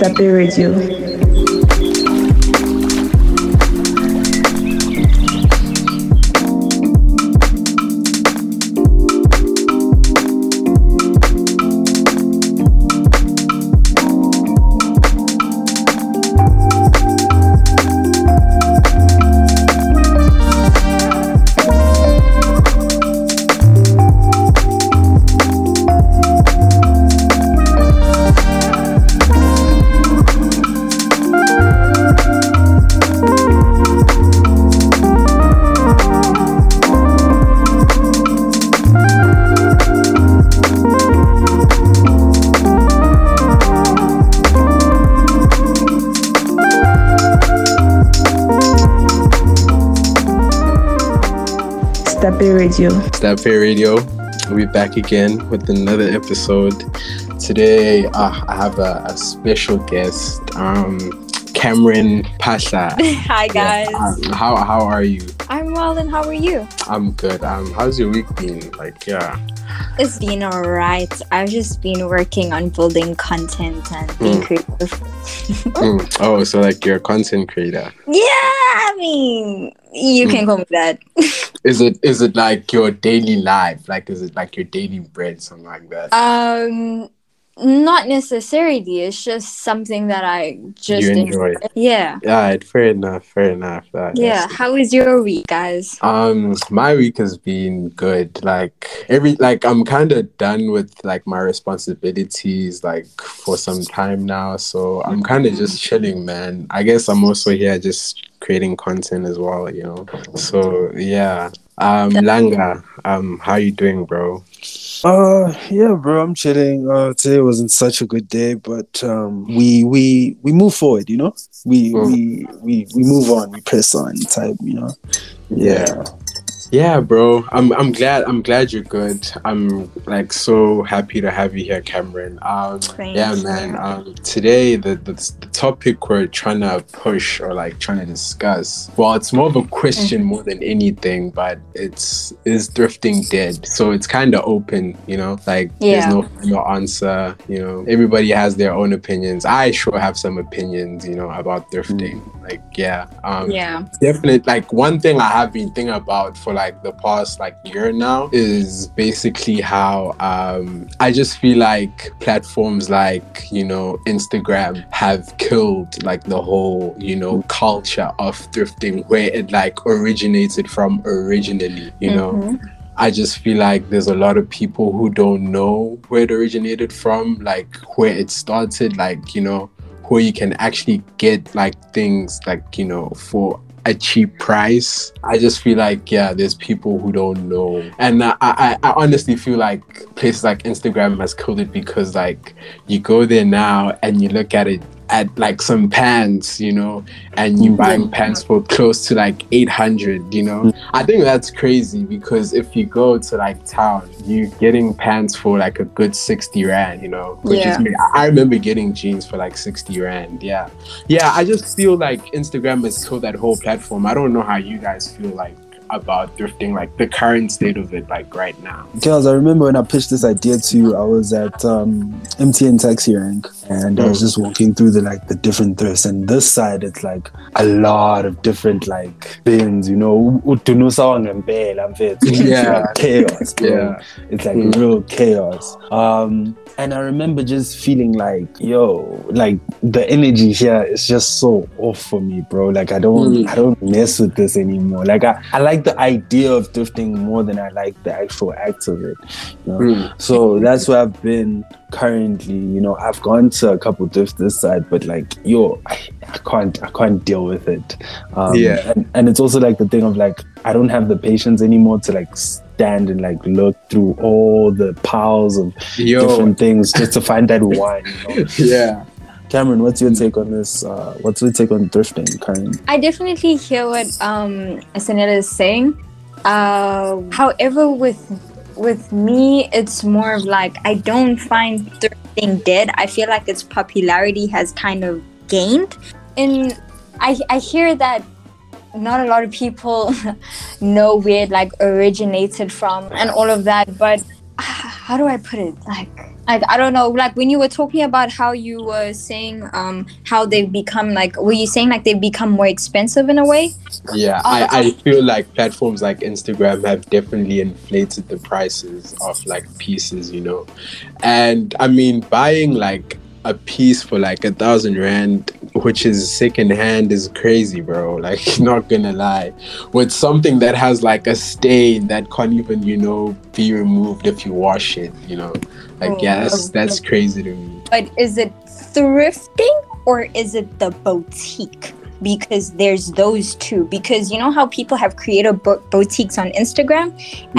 Tapé Radio. Step Fair Radio. We'll be back again with another episode. Today, I have a special guest, Cameron Pasha. Hi guys. Yeah, how are you? I'm well, and how are you? I'm good. How's your week been? It's been alright. I've just been working on building content and being creative. Oh, so you're a content creator? Yeah, I mean, you can call me that. Is it like your daily life? Is it like your daily bread, something like that? Not necessarily. It's just something that I just enjoy. Yeah. Alright, fair enough. How is your week, guys? My week has been good. I'm kind of done with my responsibilities for some time now, so I'm kind of just chilling, man. I guess I'm also here just creating content as well, you know. So yeah. Langa, how you doing, bro? Yeah, bro, I'm chilling. Today wasn't such a good day, but we move forward, you know. We move on, we press on, type, you know. Yeah, bro. I'm glad you're good. I'm so happy to have you here, Cameron. Yeah, man. Today the topic we're trying to push or trying to discuss. Well, it's more of a question more than anything, but is thrifting dead? So it's kind of open, you know. There's no final answer. You know, everybody has their own opinions. I sure have some opinions, you know, about thrifting. Definitely. One thing I have been thinking about for the past year now is basically how I just feel platforms Instagram have killed the whole culture of thrifting, where it originated from originally, you know. I just feel there's a lot of people who don't know where it originated from, where it started, where you can actually get things for a cheap price. I just feel there's people who don't know, and I honestly feel places like Instagram has killed it, because you go there now and you look at it at some pants, you know, and you buying pants for close to 800, you know. I think that's crazy, because if you go to town, you're getting pants for a good 60 rand, you know, which is great. I remember getting jeans for 60 rand. Yeah, I just feel Instagram has killed that whole platform. I don't know how you guys feel about thrifting, the current state of it, right now. Charles, I remember when I pitched this idea to you, I was at MTN Taxi Rank, and I was just walking through the different thrifts, and this side, it's a lot of different bins, you know. Chaos, bro. Yeah. It's real chaos. And I remember just feeling the energy here is just so off for me, bro. I don't mess with this anymore. I like the idea of thrifting more than I like the actual act of it, you know? So that's where I've been currently, you know. I've gone to a couple thrifts this side, but I can't deal with it. And it's also the thing of I don't have the patience anymore to stand and look through all the piles of different things just to find that one, you know? Yeah. Cameron, what's your take on this? What's your take on thrifting, Karen? I definitely hear what Sanella is saying. However, with me, it's more of I don't find thrifting dead. I feel its popularity has kind of gained. And I hear that not a lot of people know where it originated from and all of that. But how do I put it? I don't know, like when you were talking about how you were saying how they've become, like, were you saying like they've become more expensive in a way? Yeah, I feel like platforms like Instagram have definitely inflated the prices of like pieces, you know. And I mean, buying like a piece for like 1,000 rand, which is secondhand, is crazy, bro. Like, not gonna lie, with something that has like a stain that can't even, you know, be removed if you wash it, you know. Like, yeah, that's crazy to me. But is it thrifting or is it the boutique? Because there's those two. Because you know how people have created boutiques on Instagram,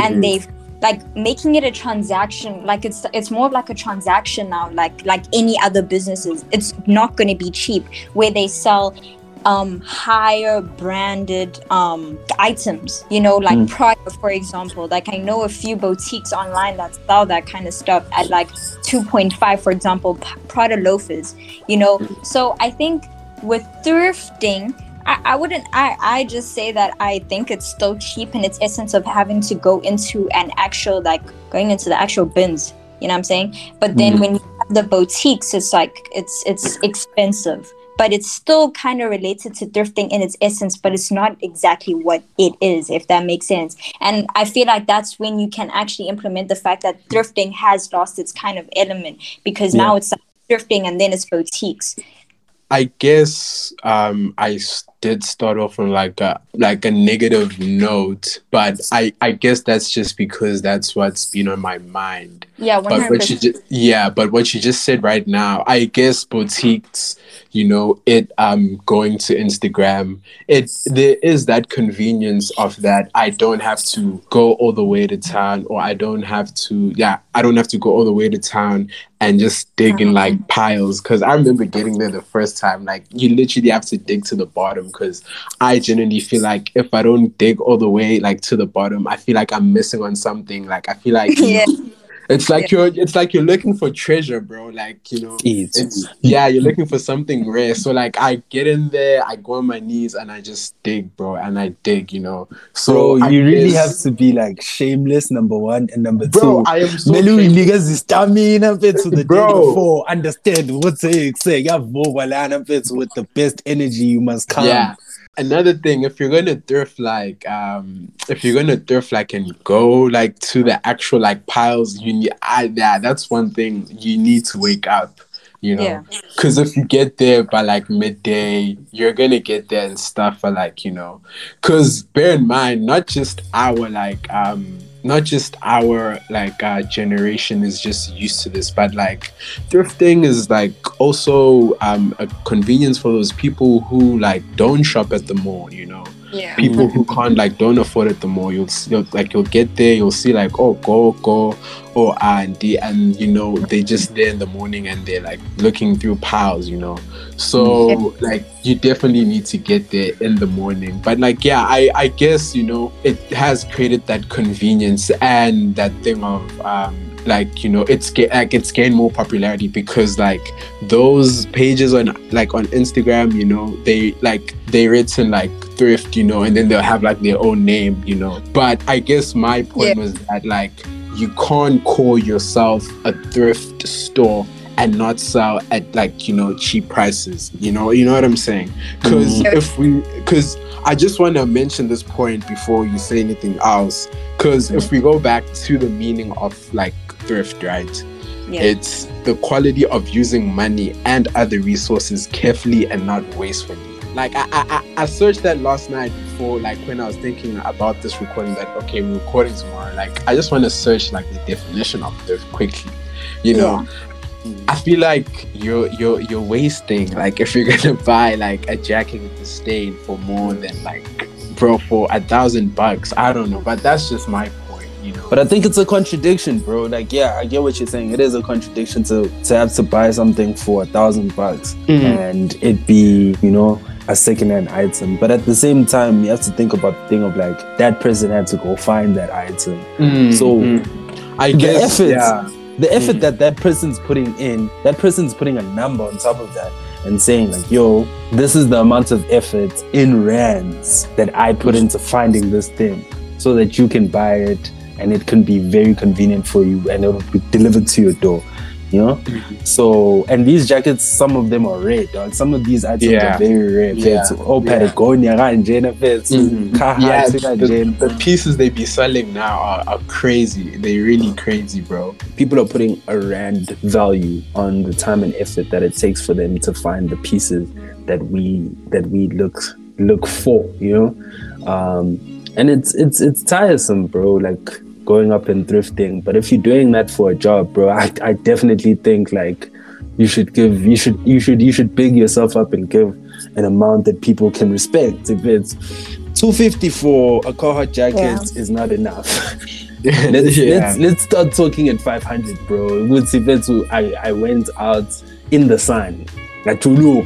and they've like making it a transaction, like it's more of like a transaction now, like any other businesses. It's not going to be cheap where they sell higher branded items, you know, like Prada, for example. Like, I know a few boutiques online that sell that kind of stuff at like 2.5, for example, Prada loafers, you know. So I think with thrifting, I just say that I think it's still cheap in its essence of having to go into an actual, like going into the actual bins, you know what I'm saying? But then when you have the boutiques, it's like it's expensive, but it's still kind of related to thrifting in its essence, but it's not exactly what it is, if that makes sense. And I feel like that's when you can actually implement the fact that thrifting has lost its kind of element, because now it's like thrifting and then it's boutiques. I guess I did start off on like a negative note, but I guess that's just because that's what's been on my mind. Yeah, 100%. But what you just said right now, I guess boutiques, you know, it going to Instagram, there is that convenience of that. I don't have to go all the way to town, or I don't have to go all the way to town and just dig in like piles, because I remember getting there the first time, like you literally have to dig to the bottom, because I genuinely feel like if I don't dig all the way like to the bottom, I feel like I'm missing on something. Like, I feel like it's like you're looking for treasure, bro. Like, you know, you're looking for something rare. So like, I get in there, I go on my knees, and I just dig, bro. And I dig, you know. So bro, you really have to be like shameless, number one, and number two. Bro, I am so shameless. Is stamina to the bro. Four. Understand what's saying. Say with the best energy, you must come. Yeah. Another thing, if you're gonna thrift, like and go like to the actual like piles, you need that's one thing you need to wake up, you know, because if you get there by like midday, you're gonna get there and stuff for like, you know, because bear in mind, not just our generation is just used to this, but like thrifting is like also a convenience for those people who like don't shop at the mall, you know. Yeah. People who can't like don't afford it the mall, you'll get there, you'll see like, oh, go or auntie, and you know, they just there in the morning and they're like looking through piles, you know. So like, you definitely need to get there in the morning. But like, yeah, I guess, you know, it has created that convenience and that thing of like, you know, it's gained more popularity, because like those pages on Instagram, you know, they written like thrift, you know, and then they'll have like their own name, you know. But I guess my point was that like, you can't call yourself a thrift store and not sell at like, you know, cheap prices, you know what I'm saying? Because I just want to mention this point before you say anything else, because if we go back to the meaning of like thrift, right? Yeah. It's the quality of using money and other resources carefully and not wastefully. Like, I searched that last night before, like when I was thinking about this recording, that okay, we're recording tomorrow, like I just want to search like the definition of thrift quickly, you know. I feel like you're wasting, like if you're gonna buy like a jacket with a stain for more than like, bro, for $1,000, I don't know, but that's just my point, you know. But I think it's a contradiction, bro. Like, yeah, I get what you're saying. It is a contradiction to have to buy something for $1,000 and it be, you know, a second-hand item. But at the same time, you have to think about the thing of like, that person had to go find that item. So I guess the effort that person's putting in, that person's putting a number on top of that and saying like, yo, this is the amount of effort in rands that I put into finding this thing so that you can buy it and it can be very convenient for you and it'll be delivered to your door. you know? So, and these jackets, some of them are rare, dog. Some of these items are very rare. Yeah. Oh, Patagonia, the pieces they be selling now are crazy. They really crazy, bro. People are putting a rand value on the time and effort that it takes for them to find the pieces that we look for, you know? And it's tiresome, bro, like going up and thrifting. But if you're doing that for a job, bro, I definitely think like you should big yourself up and give an amount that people can respect. If it's $250 for a Carhartt jacket is not enough. Let's start talking at $500, bro. I went out in the sun, like I tore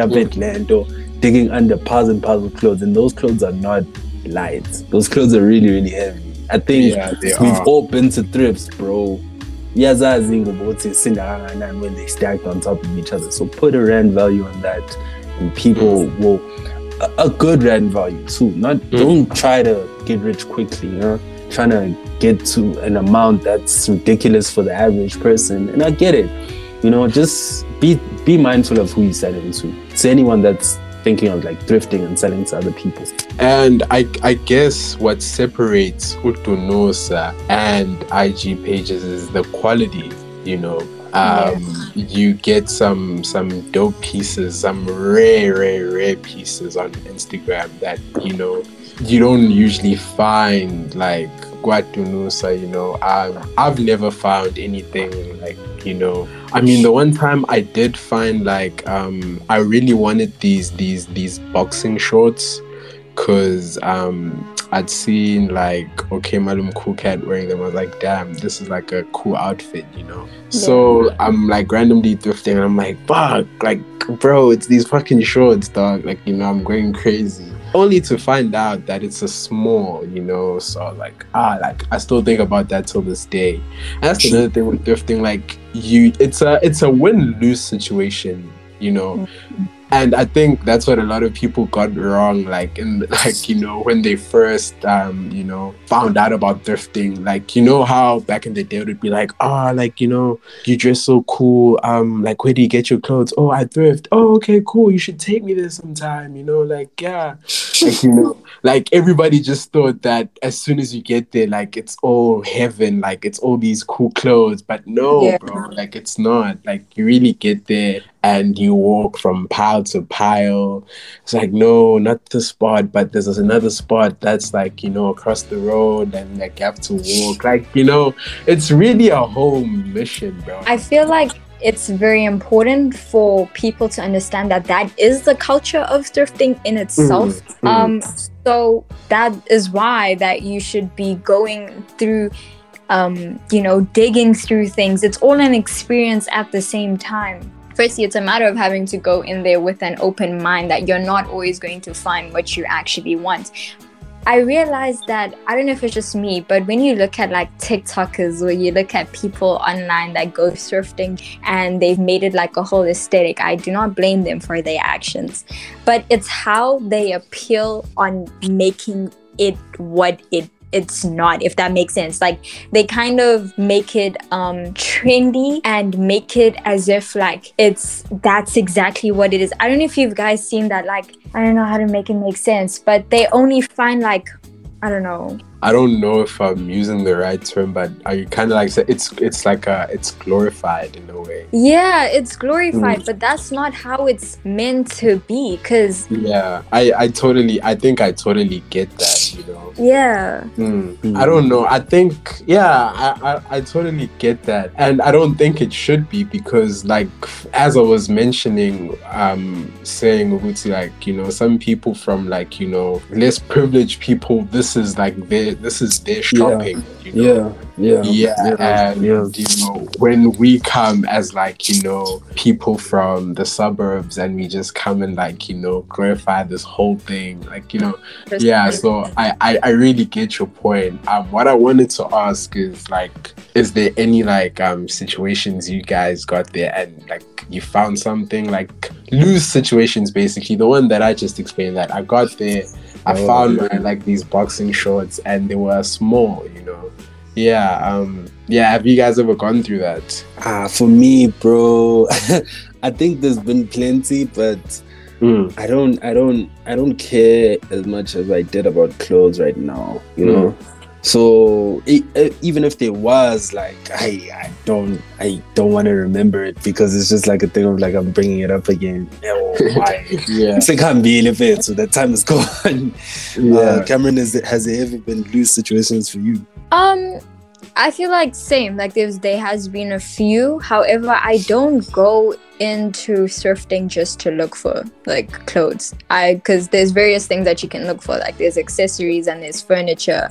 up at Lando, digging under piles and piles of clothes, and those clothes are not light. Those clothes are really, really heavy. I think we've all been to thrifts, bro. When they stacked on top of each other. So put a rand value on that, and people will a good rand value too. Don't try to get rich quickly, you know? Trying to get to an amount that's ridiculous for the average person. And I get it. You know, just be mindful of who you sell into. To anyone that's thinking of like thrifting and selling to other people. And I guess what separates Utunosa and IG pages is the quality, you know. You get some dope pieces, some rare pieces on Instagram that, you know, you don't usually find, like Guatunusa, you know. I've never found anything like, you know, I mean, the one time I did find like I really wanted these boxing shorts because I'd seen like Malum Cool Cat wearing them. I was like, damn, this is like a cool outfit, you know. So I'm like randomly thrifting and I'm like, fuck, like bro, it's these fucking shorts, dog, like, you know, I'm going crazy, only to find out that it's a small, you know. So like I still think about that till this day. And that's another thing with thrifting, like it's a win-lose situation, you know. And I think that's what a lot of people got wrong, like when they first found out about thrifting. Like, you know how back in the day it would be like, you dress so cool, like where do you get your clothes? Oh, I thrift. Oh, okay, cool, you should take me there sometime, you know, like like everybody just thought that as soon as you get there, like it's all heaven, like it's all these cool clothes. But no, bro, like it's not. Like you really get there and you walk from pile to pile. It's like, no, not this spot, but there's another spot that's like, you know, across the road, and like you have to walk. Like, you know, it's really a whole mission, bro. I feel like it's very important for people to understand that is the culture of thrifting in itself. So that is why that you should be going through, digging through things. It's all an experience at the same time. Firstly, it's a matter of having to go in there with an open mind that you're not always going to find what you actually want. I realized that, I don't know if it's just me, but when you look at like TikTokers or you look at people online that go thrifting and they've made it like a whole aesthetic, I do not blame them for their actions. But it's how they appeal on making it what it's not, if that makes sense. Like they kind of make it trendy and make it as if like that's exactly what it is. I don't know if you guys seen that, like I don't know how to make it make sense, but they only find like, I don't know if I'm using the right term, but I kind of like say it's glorified in a way. Yeah, it's glorified, but that's not how it's meant to be. Cause I think I totally get that, you know. Yeah. I don't know. I think I totally get that, and I don't think it should be, because like as I was mentioning, saying Uguti, like, you know, some people from like, you know, less privileged people, this is like their shopping, you know? You know, when we come as like, you know, people from the suburbs and we just come and like, you know, glorify this whole thing, like, you know. So I really get your point. What I wanted to ask is like, is there any like situations you guys got there and like you found something, like loose situations, basically the one that I just explained, that I got there, I found like these boxing shorts and they were small, you know. Yeah, have you guys ever gone through that? For me, bro, I think there's been plenty, but I don't care as much as I did about clothes right now, you know. So even if there was, like, I don't want to remember it, because it's just like a thing of like, I'm bringing it up again. Oh, why? Yeah, it's like I'm being a bit, so that time is gone. Yeah. Cameron, has there ever been loose situations for you? I feel like same. Like there has been a few. However, I don't go into thrifting just to look for like clothes. Because there's various things that you can look for. Like there's accessories and there's furniture.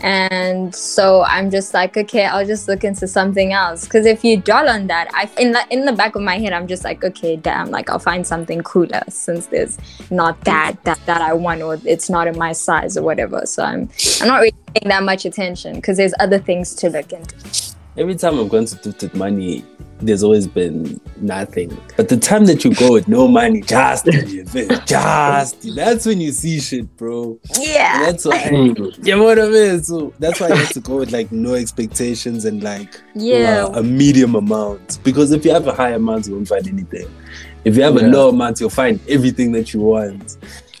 And so I'm just like, okay, I'll just look into something else. Because if you dwell on that, in the back of my head, I'm just like, okay, damn, like I'll find something cooler, since there's not that I want, or it's not in my size or whatever. So I'm not really paying that much attention, because there's other things to look into. Every time I've gone to thrifted money, there's always been nothing. But the time that you go with no money, just that's when you see shit, bro. Yeah. And that's why, you know what I mean? So that's why I have to go with like no expectations and like a medium amount. Because if you have a high amount, you won't find anything. If you have a low amount, you'll find everything that you want.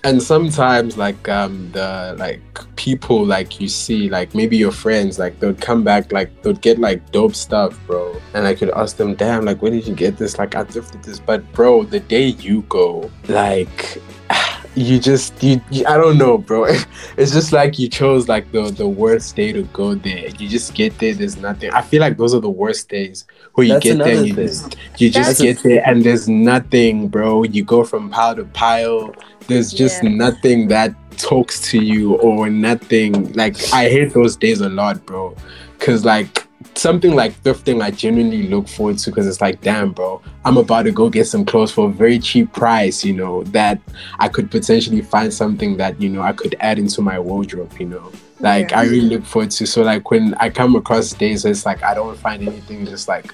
And sometimes, like, the like people like you see, like maybe your friends, like they'll come back, like they'll get like dope stuff, bro. And I could ask them, damn, like where did you get this? Like I thrifted this, but bro, the day you go, like you I don't know, bro. It's just like you chose like the worst day to go there. You just get there, there's nothing. I feel like those are the worst days where you get there, you just get there and there's nothing, bro. You go from pile to pile. There's just nothing that talks to you or nothing. Like, I hate those days a lot, bro. Because, like, something like thrifting I genuinely look forward to, because it's like, damn, bro, I'm about to go get some clothes for a very cheap price, you know, that I could potentially find something that, you know, I could add into my wardrobe, you know. Like, I really look forward to. So, like, when I come across days, it's like, I don't find anything, just like,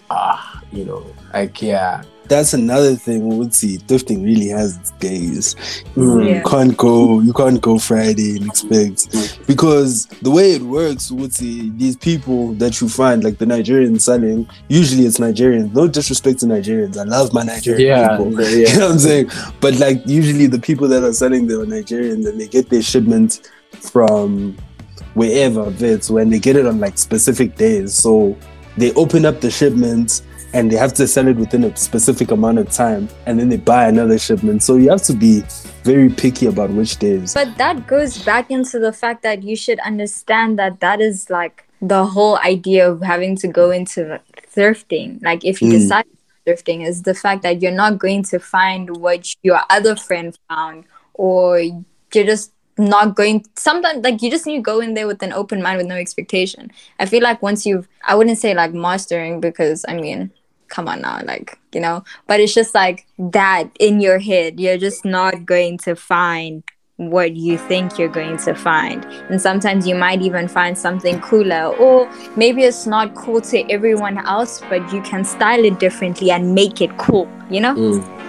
you know, like, yeah. That's another thing we would see. Thrifting really has its days. You can't go Friday and expect, because the way it works, we would see these people that you find, like the Nigerians selling, usually it's Nigerians. No disrespect to Nigerians. I love my Nigerian people. You know what I'm saying? But like usually the people that are selling, they are Nigerians, and they get their shipments from wherever, when they get it on like specific days. So they open up the shipments, and they have to sell it within a specific amount of time, and then they buy another shipment. So you have to be very picky about which days. But that goes back into the fact that you should understand that is like the whole idea of having to go into thrifting. Like if you decide thrifting, is the fact that you're not going to find what your other friend found, or you're just not going. Sometimes like you just need to go in there with an open mind, with no expectation. I feel like once you've, I wouldn't say like mastering, because I mean, come on now, like, you know, but it's just like that in your head, you're just not going to find what you think you're going to find. And sometimes you might even find something cooler, or maybe it's not cool to everyone else, but you can style it differently and make it cool, you know.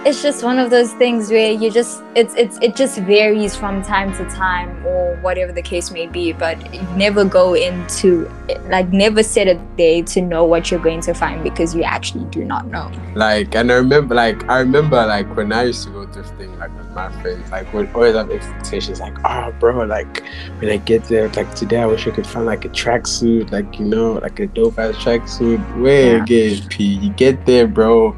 It's just one of those things where you just it just varies from time to time, or whatever the case may be, but never go into like, never set a day to know what you're going to find, because you actually do not know. Like, and I remember when I used to go thrifting, like with my friends, like we always have expectations, like, oh bro, like when I get there, like today I wish I could find like a tracksuit, like, you know, like a dope ass tracksuit. Again, P, you get there, bro.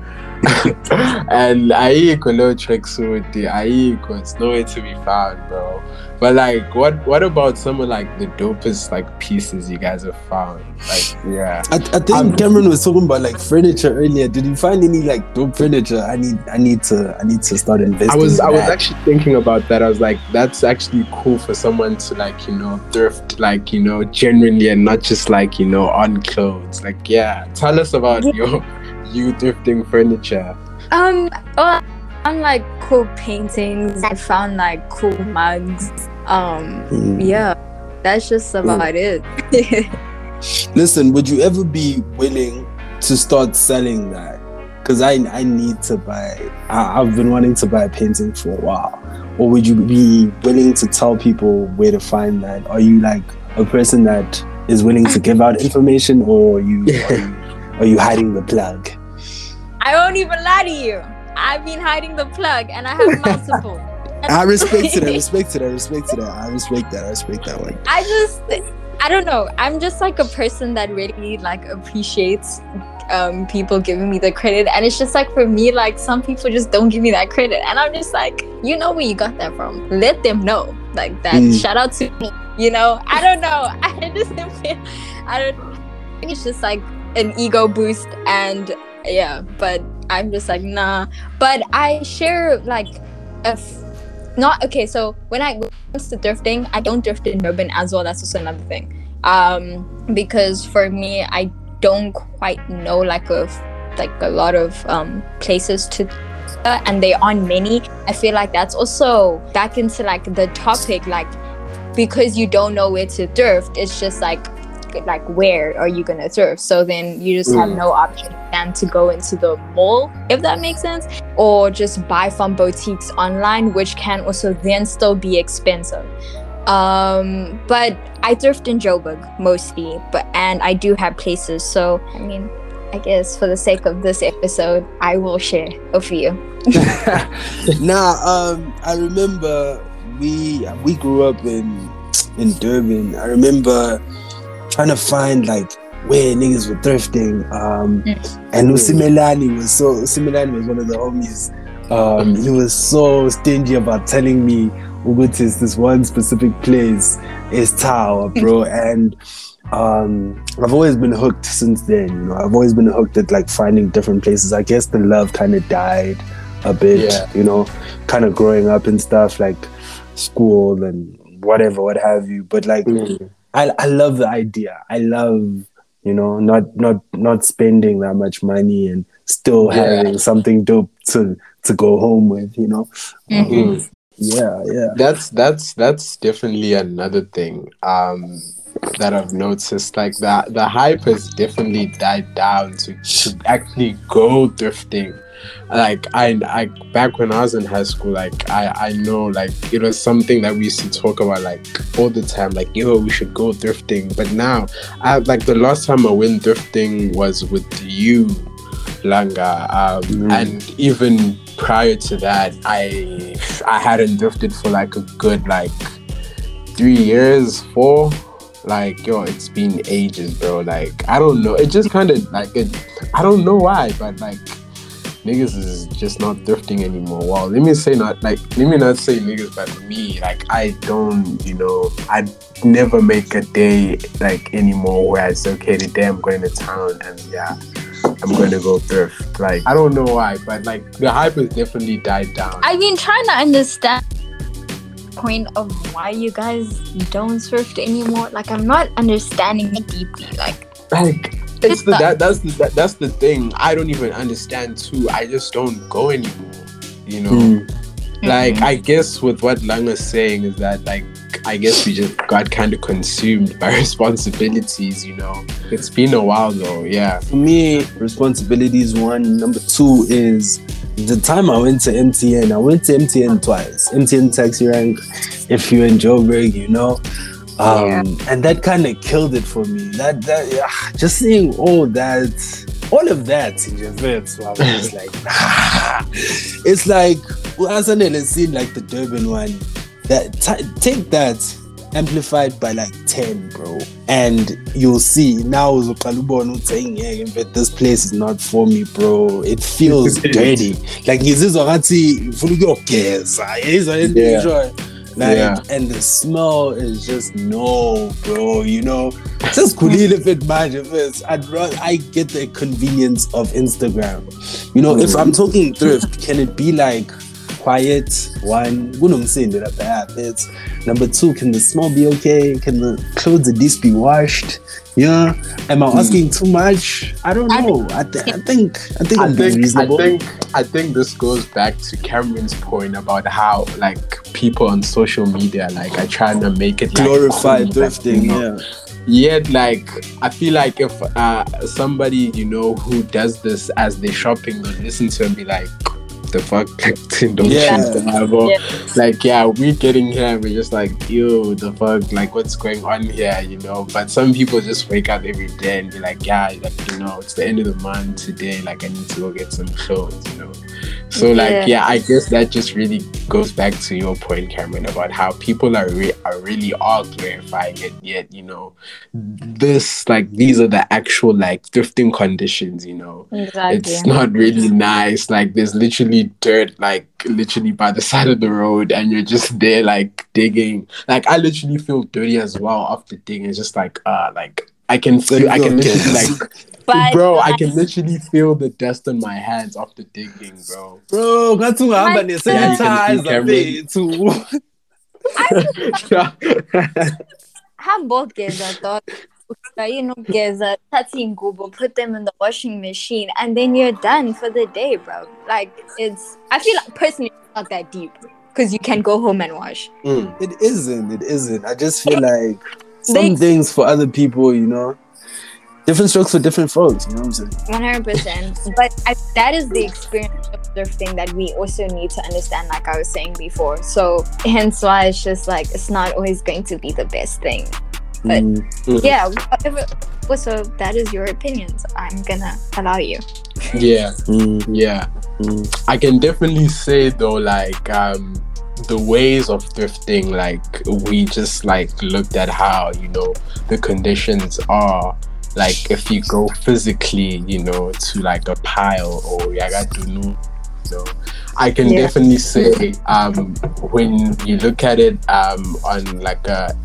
And Aiko no tracksuit, Aiko, it's nowhere to be found, bro. But like, what about some of like the dopest like pieces you guys have found? Like, yeah, I think Cameron was talking about like furniture earlier. Did you find any like dope furniture? I need to start investing. I was actually thinking about that. I was like, that's actually cool for someone to like, you know, thrift, like, you know, genuinely, and not just like, you know, on clothes. Like, yeah, tell us about you thrifting furniture. Well, I found like cool paintings, I found like cool mugs. Yeah, that's just about it. Listen, would you ever be willing to start selling that? Because I need to buy, I've been wanting to buy a painting for a while. Or would you be willing to tell people where to find that? Are you like a person that is willing to give out information, or are you hiding the plug? I won't even lie to you. I've been hiding the plug, and I have multiple. I respect that one. I don't know. I'm just like a person that really like appreciates people giving me the credit, and it's just like for me, like some people just don't give me that credit, and I'm just like, you know where you got that from? Let them know like that. Shout out to me. You know, I don't know. I don't. It's just like an ego boost, and yeah. But I'm just like nah. But I share like So when it comes to thrifting, I don't thrift in Durban as well. That's also another thing. Because for me, I don't quite know a lot of places to, and there aren't many. I feel like that's also back into like the topic, like because you don't know where to thrift, it's just like where are you gonna thrift? So then you just have no option than to go into the mall, if that makes sense, or just buy from boutiques online, which can also then still be expensive. But I thrift in Joburg mostly, and I do have places. So I mean, I guess for the sake of this episode, I will share over you. I remember we grew up in Durban. I remember trying to find like where niggas were thrifting, and Usimelani was one of the homies. He was so stingy about telling me Ugutis, this one specific place is Tower, bro. And I've always been hooked since then, you know. I've always been hooked at like finding different places. I guess the love kind of died a bit, you know, kind of growing up and stuff, like school and whatever, what have you. But like I love the idea. I love, you know, not spending that much money and still having something dope to go home with, you know. That's definitely another thing that I've noticed. Like the hype has definitely died down to actually go thrifting. Like I back when I was in high school, like I know like it was something that we used to talk about like all the time, like yo, we should go thrifting. But now I like the last time I went thrifting was with you, Langa, and even prior to that I hadn't thrifted for like a good like 3 years, 4. Like yo, it's been ages, bro. Like I don't know, it just kind of like it, I don't know why, but like niggas is just not thrifting anymore. Well, let me not say niggas, but me, like I don't, you know, I never make a day like anymore where I say, okay, today I'm going to town and yeah, I'm going to go thrift. Like I don't know why, but like the hype has definitely died down. I've been trying to understand the point of why you guys don't thrift anymore. Like I'm not understanding it deeply. Like it's that's the thing. I don't even understand too. I just don't go anymore, you know. Like I guess with what Langa's saying is that like I guess we just got kind of consumed by responsibilities, you know. It's been a while though. Yeah, for me, responsibilities one. Number two is the time I went to MTN. I went to MTN twice. MTN Taxi Rank, if you're in Joburg, you know. And that kind of killed it for me. That just seeing all of that, so I was just like, nah. It's like, well, as an LSC, like the Durban one, that take that amplified by like 10, bro, and you'll see now saying, yeah, but this place is not for me, bro. It feels dirty. Like is this and the smell is just no, bro, you know. Just cool if it matters. I get the convenience of Instagram, you know. If I'm talking thrift, can it be like quiet? One, it's number two, can the smell be okay? Can the clothes at least be washed? Yeah, am I asking too much? I don't know. I think this goes back to Cameron's point about how like people on social media like are trying to make it glorify like, thrifting, you know? Yet like I feel like if somebody, you know, who does this as they're shopping, they listen to and be like, the fuck, like, don't choose the album. Yes. Like, yeah, we getting here, we're just like, yo, the fuck, like, what's going on here, you know? But some people just wake up every day and be like, yeah, like, you know, it's the end of the month today, like, I need to go get some clothes, you know? So, like, yeah, I guess that just really goes back to your point, Cameron, about how people are really glorifying it, yet, you know, this, like, these are the actual, like, thrifting conditions, you know? Exactly. It's not really nice, like, there's literally dirt, like, literally by the side of the road, and you're just there, like, digging. Like, I literally feel dirty as well after digging. It's just like, I can literally, like... But bro, I can literally feel the dust on my hands after digging, bro. Bro, that's what I'm going to sanitize. Put them in the washing machine, and then you're done for the day, bro. Like, it's, I feel like personally it's not that deep because you can go home and wash. It isn't. I just feel like some things for other people, you know. Different strokes for different folks, you know what I'm saying? 100%. But that is the experience of thrifting that we also need to understand, like I was saying before. So, hence why it's just like, it's not always going to be the best thing. But yeah, whatever. Also, that is your opinion, so I'm gonna allow you. I can definitely say though, like, the ways of thrifting, like, we just like looked at how, you know, the conditions are. Like, if you go physically, you know, to like a pile or yagadunu, so I can definitely say when you look at it on like a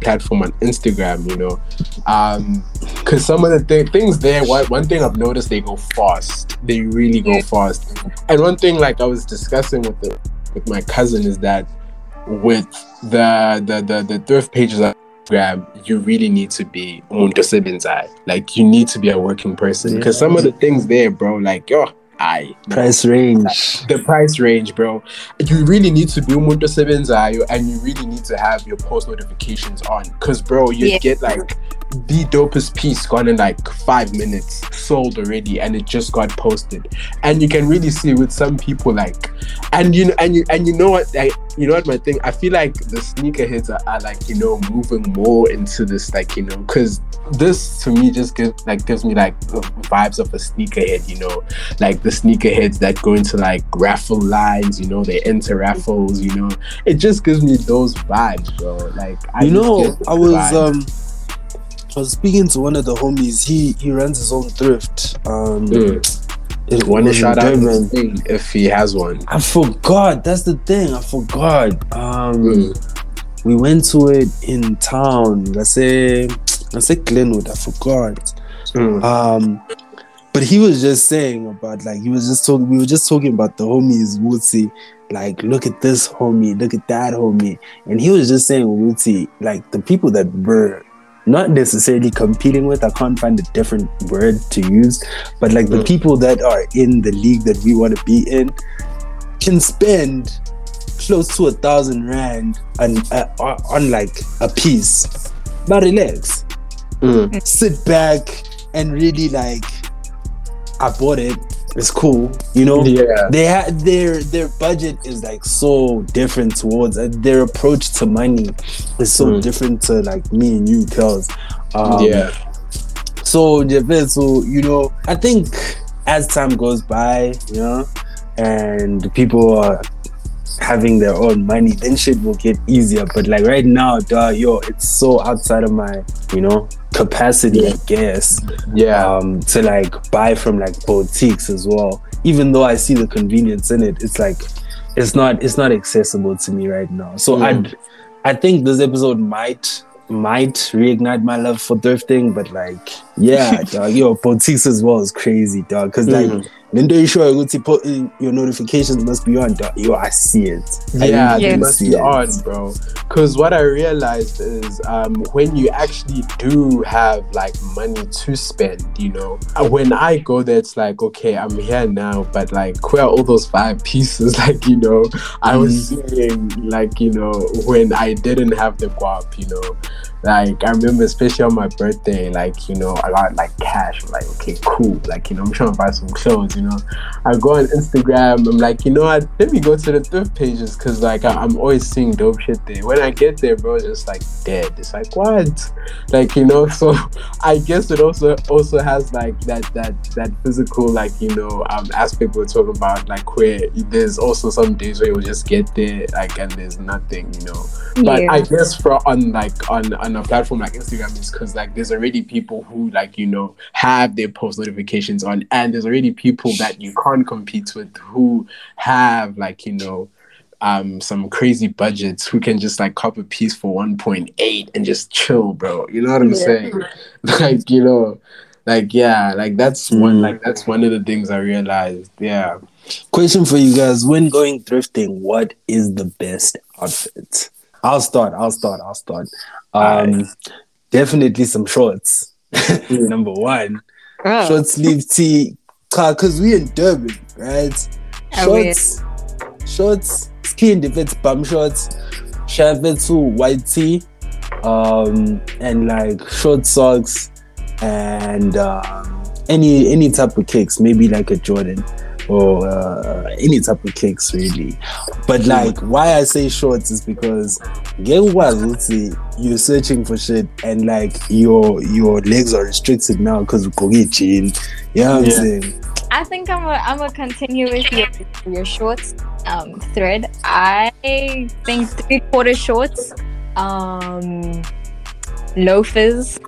platform on Instagram, you know, because some of the things there, one thing I've noticed, they go fast. They really go fast. And one thing, like, I was discussing with my cousin, is that with the thrift pages on Instagram, you really need to be like, you need to be a working person, because some of the things there, bro, like, the price range, bro, you really need to do and you really need to have your post notifications on, because bro, you get like the dopest piece gone in like 5 minutes, sold already, and it just got posted. And you can really see with some people, like, and you know what my thing, I feel like the sneakerheads are like, you know, moving more into this, like, you know, because this to me just gives me like vibes of a sneakerhead, you know, like the sneakerheads that go into like raffle lines, you know, they enter raffles, you know, it just gives me those vibes, bro. Like, I was speaking to one of the homies. He runs his own thrift. Want to shout out his thing if he has one. I forgot. That's the thing. I forgot. We went to it in town. Let's say Glenwood. I forgot. But he was just saying about, like, we were just talking about the homies Wootsy. Like, look at this homie. Look at that homie. And he was just saying, Wootsy, like, the people that were not necessarily competing with, I can't find a different word to use, but like the people that are in the league that we want to be in can spend close to 1,000 rand on like a piece, but relax, sit back and really like, I bought it, it's cool, you know. Yeah, they had their budget is like so different towards, their approach to money is so different to like me and you girls. So you know, I think as time goes by, you know, and people are having their own money, then shit will get easier. But like right now, it's so outside of my, you know, capacity, I guess. To like buy from like boutiques as well. Even though I see the convenience in it, it's like it's not accessible to me right now. So I think this episode might reignite my love for thrifting, but like, yeah, boutiques as well is crazy, dog. Because like, Lindo, you sure you put in your notifications must be on, dog. Yo, I see it. They must be on, bro. Because what I realized is, when you actually do have like money to spend, you know, when I go there, it's like, okay, I'm here now, but like, where are all those 5 pieces? Like, you know, I was seeing, like, you know, when I didn't have the guap, you know. Like, I remember, especially on my birthday, like, you know, I got like cash. I'm like, okay, cool. Like, you know, I'm trying to buy some clothes, you know. I go on Instagram. I'm like, you know what? Let me go to the thrift pages because, like, I'm always seeing dope shit there. When I get there, bro, it's just like dead. It's like, what? Like, you know, so I guess it also has like that physical, like, you know, aspect we're talking about, like, where there's also some days where you'll just get there, like, and there's nothing, you know. But yeah. I guess on a platform like Instagram is because, like, there's already people who, like, you know, have their post notifications on, and there's already people that you can't compete with who have, like, you know, some crazy budgets who can just like cop a piece for 1.8 and just chill, bro. You know what I'm saying? Like, you know, like, yeah, like that's one of the things I realized. Yeah. Question for you guys: when going thrifting, what is the best outfit? I'll start. Definitely some shorts. Number one, short sleeve tee, because we in Durban, right? Shorts, skin defense, bum shorts, shaved white tee, and like short socks, and any type of kicks, maybe like a Jordan. Or any type of kicks, really. But like, why I say shorts is because you're searching for shit, and like your legs are restricted now because of COVID. You know what I'm saying? I think I'm gonna continue with your shorts thread. I think 3/4 shorts, loafers.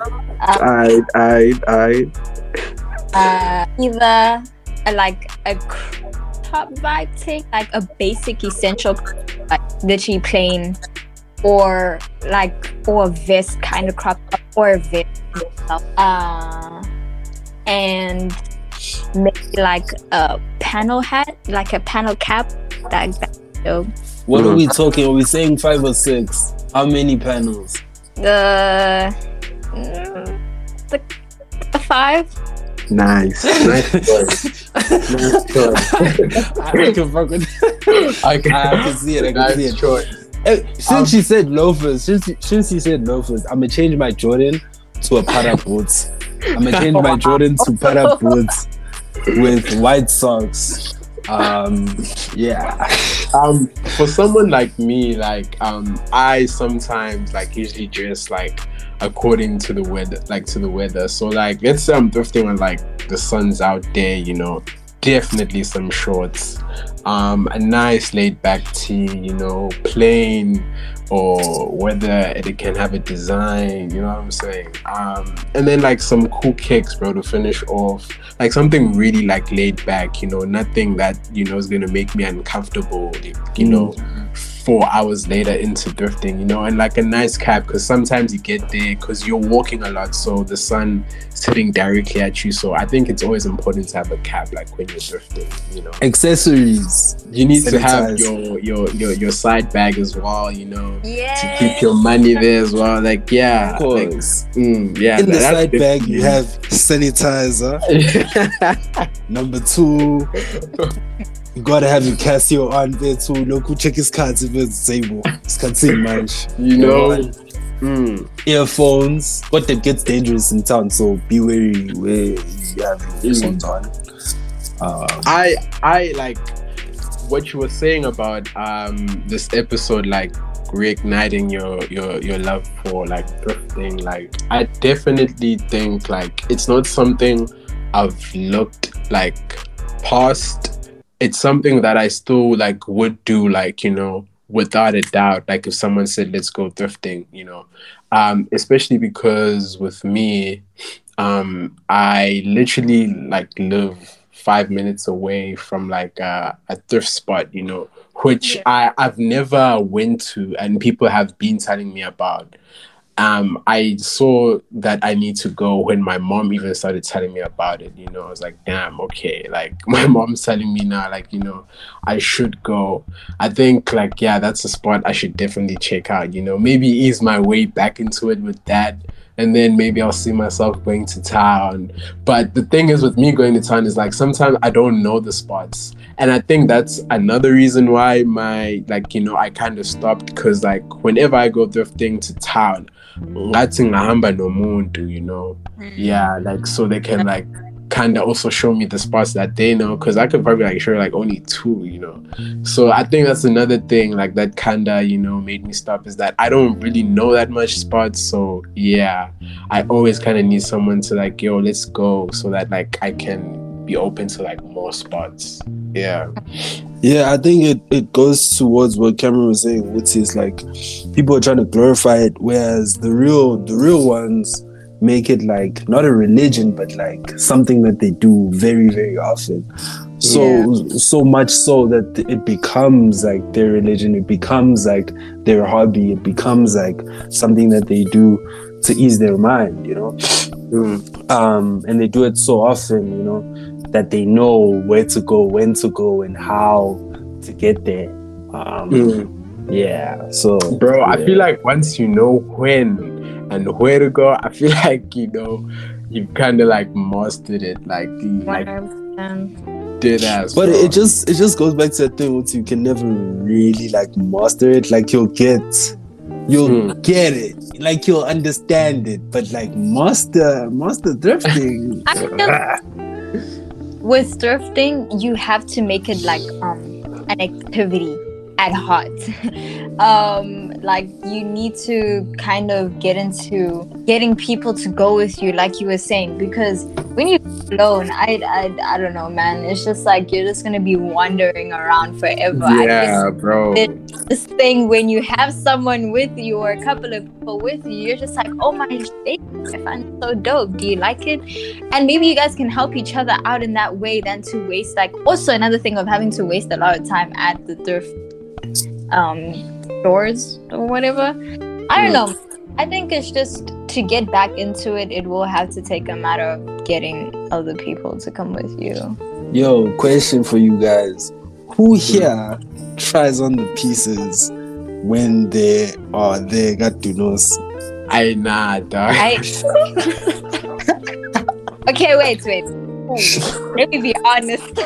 Either. Like a top vibe thing, like a basic essential, like literally plain, or a vest kind of crop top, or a vest, and maybe like a panel hat, like a panel cap, that. What are we talking? Are we saying 5 or 6? How many panels? The 5. Nice choice. I can fuck with that. I can see it. Since she said loafers, I'm gonna change my Jordan to a Prada boots. With white socks. For someone like me, like, I sometimes like usually dress like according to the weather, so like let's say I'm thrifting when like the sun's out there, you know, definitely some shorts, a nice laid back tee, you know, plain, or whether it can have a design, you know what I'm saying, and then like some cool kicks, bro, to finish off, like something really like laid back, you know, nothing that, you know, is gonna make me uncomfortable, you know, 4 hours later into thrifting, you know. And like a nice cap, because sometimes you get there because you're walking a lot, so the sun is hitting directly at you, so I think it's always important to have a cap like when you're thrifting, you know. Accessories, you need to have your side bag as well, you know. Yes. To keep your money there as well, like, yeah, of course. Like, in the side bag you have sanitizer. Number 2, you gotta have your Casio on there too. Look, check his cards if it's disabled. It's cutting much. You know? Earphones. But that gets dangerous in town, so be wary where you have your earphones on. I like what you were saying about this episode, like reigniting your love for like thrifting. Like, I definitely think like it's not something I've looked like past. It's something that I still like would do, like, you know, without a doubt, like if someone said let's go thrifting, you know, especially because with me, I literally like live 5 minutes away from like a thrift spot, you know, which I've never went to, and people have been telling me about. I saw that I need to go when my mom even started telling me about it, you know. I was like, damn, okay, like my mom's telling me now, like, you know, I should go. I think like, yeah, that's a spot I should definitely check out, you know, maybe ease my way back into it with that, and then maybe I'll see myself going to town. But the thing is with me going to town is like sometimes I don't know the spots, and I think that's another reason why my, like, you know, I kind of stopped, because like whenever I go thrifting to town, you know, yeah, like, so they can like kind of also show me the spots that they know, because I could probably like show like only two, you know. So I think that's another thing like that kind of, you know, made me stop, is that I don't really know that much spots. So yeah, I always kind of need someone to like, yo, let's go, so that like I can be open to like more spots. Yeah, yeah, I think it goes towards what Cameron was saying, which is like people are trying to glorify it, whereas the real ones make it like not a religion, but like something that they do very, very often. So much so that it becomes like their religion, it becomes like their hobby, it becomes like something that they do to ease their mind, you know. And they do it so often, you know, that they know where to go, when to go, and how to get there. Yeah, so bro, yeah. I feel like once you know when and where to go, I feel like, you know, you've kind of like mastered it, like dead ass. But bro, it just goes back to that thing which you can never really like master it. Like you'll get it, like you'll understand it, but like master thrifting. I feel with thrifting, you have to make it like an activity at heart. Like you need to kind of get into getting people to go with you, like you were saying, because when you're alone, I don't know, man, it's just like you're just gonna be wandering around forever. Yeah, bro, this thing when you have someone with you or a couple of people with you, you're just like, oh my shit, I find it so dope, do you like it? And maybe you guys can help each other out in that way than to waste, like, also another thing of having to waste a lot of time at the thrift stores or whatever. I don't know, I think it's just to get back into it, it will have to take a matter of getting other people to come with you. Yo, question for you guys, who here tries on the pieces when they are there? Got to know. I nah dog. Okay, wait. Let me be honest.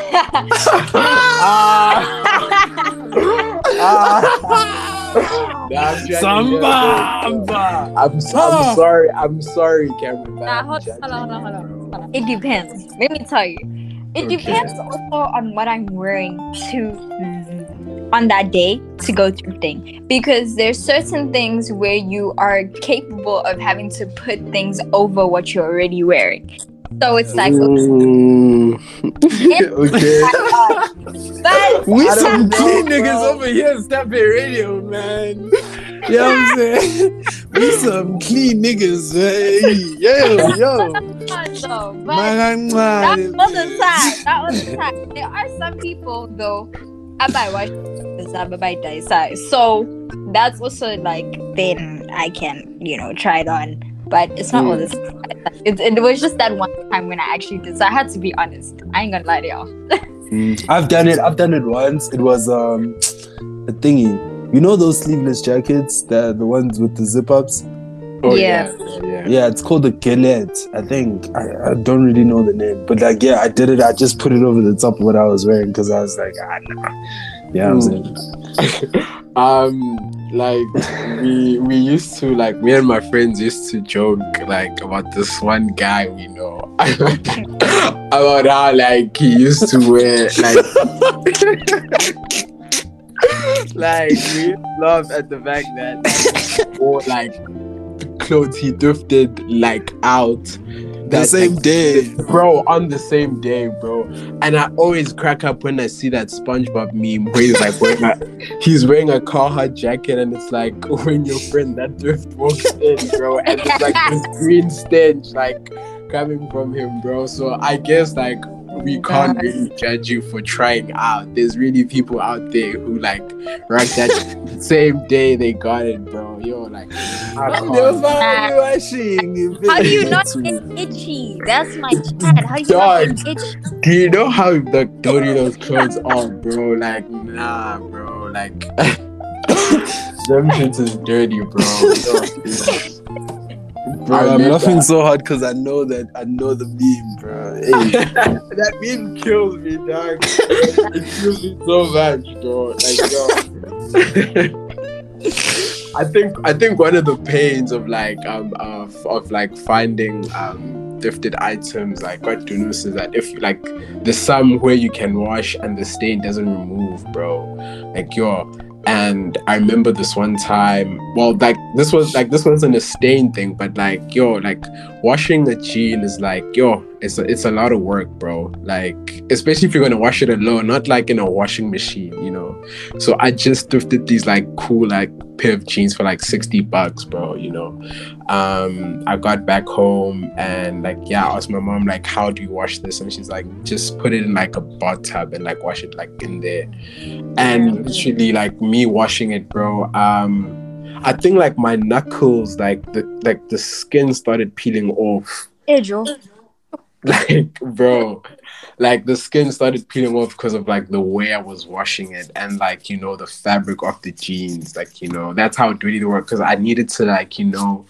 I'm sorry, Cameron. Hold on. It depends. Let me tell you. It depends also on what I'm wearing on that day to go thrifting, because there's certain things where you are capable of having to put things over what you're already wearing. So it's like, okay. But we some clean niggas over here in Step A Radio, man. You know what I'm saying? We some clean niggas. Hey, yo. That was the time. There are some people though. So that's also like, then I can, you know, try it on. But it's not all this. It was just that one time when I actually did. So I had to be honest. I ain't gonna lie to y'all. I've done it once. It was a thingy. You know those sleeveless jackets, the ones with the zip ups. Oh, yeah. Yeah, it's called a genet, I think. I don't really know the name, but like, yeah, I did it. I just put it over the top of what I was wearing because I was like, yeah, I'm saying. Like we used to, like, me and my friends used to joke like about this one guy we know about how like he used to wear like like we laughed at the fact that or like the clothes he thrifted like out the same day, bro, on the same day, bro. And I always crack up when I see that SpongeBob meme where he's like wearing a Carhartt jacket, and it's like when your friend that thrift walks in, bro, and it's like this green stench like coming from him, bro. So I guess like we can't really judge you for trying out. There's really people out there who like rock that same day they got it, bro. Yo, like, how do you not get itchy? That's my chat. How do you not get itchy? Do you know how the dirty those clothes are, bro? Like, nah, bro. Like, them shit is dirty, bro. Bro, I'm laughing so hard because I know the meme, bro. Hey. That meme kills me, dog. It kills me so much, bro. Like, yo. I think one of the pains of like finding thrifted items like got to notice is that if like there's some where you can wash and the stain doesn't remove, bro. Like and I remember this one time, well, like this wasn't a stain thing, but like washing a jean is like it's a lot of work, bro. Like especially if you're gonna wash it alone, not like in a washing machine, you know. So I just thrifted these like cool like pair of jeans for like $60, bro, you know. I got back home and like I asked my mom like, how do you wash this? And she's like, just put it in like a bathtub and like wash it like in there. And literally like me washing it, bro, I think like my knuckles, like the skin started peeling off. Like, bro, like the skin started peeling off because of like the way I was washing it and like, you know, the fabric of the jeans, like, you know, that's how it really worked, because I needed to like, you know,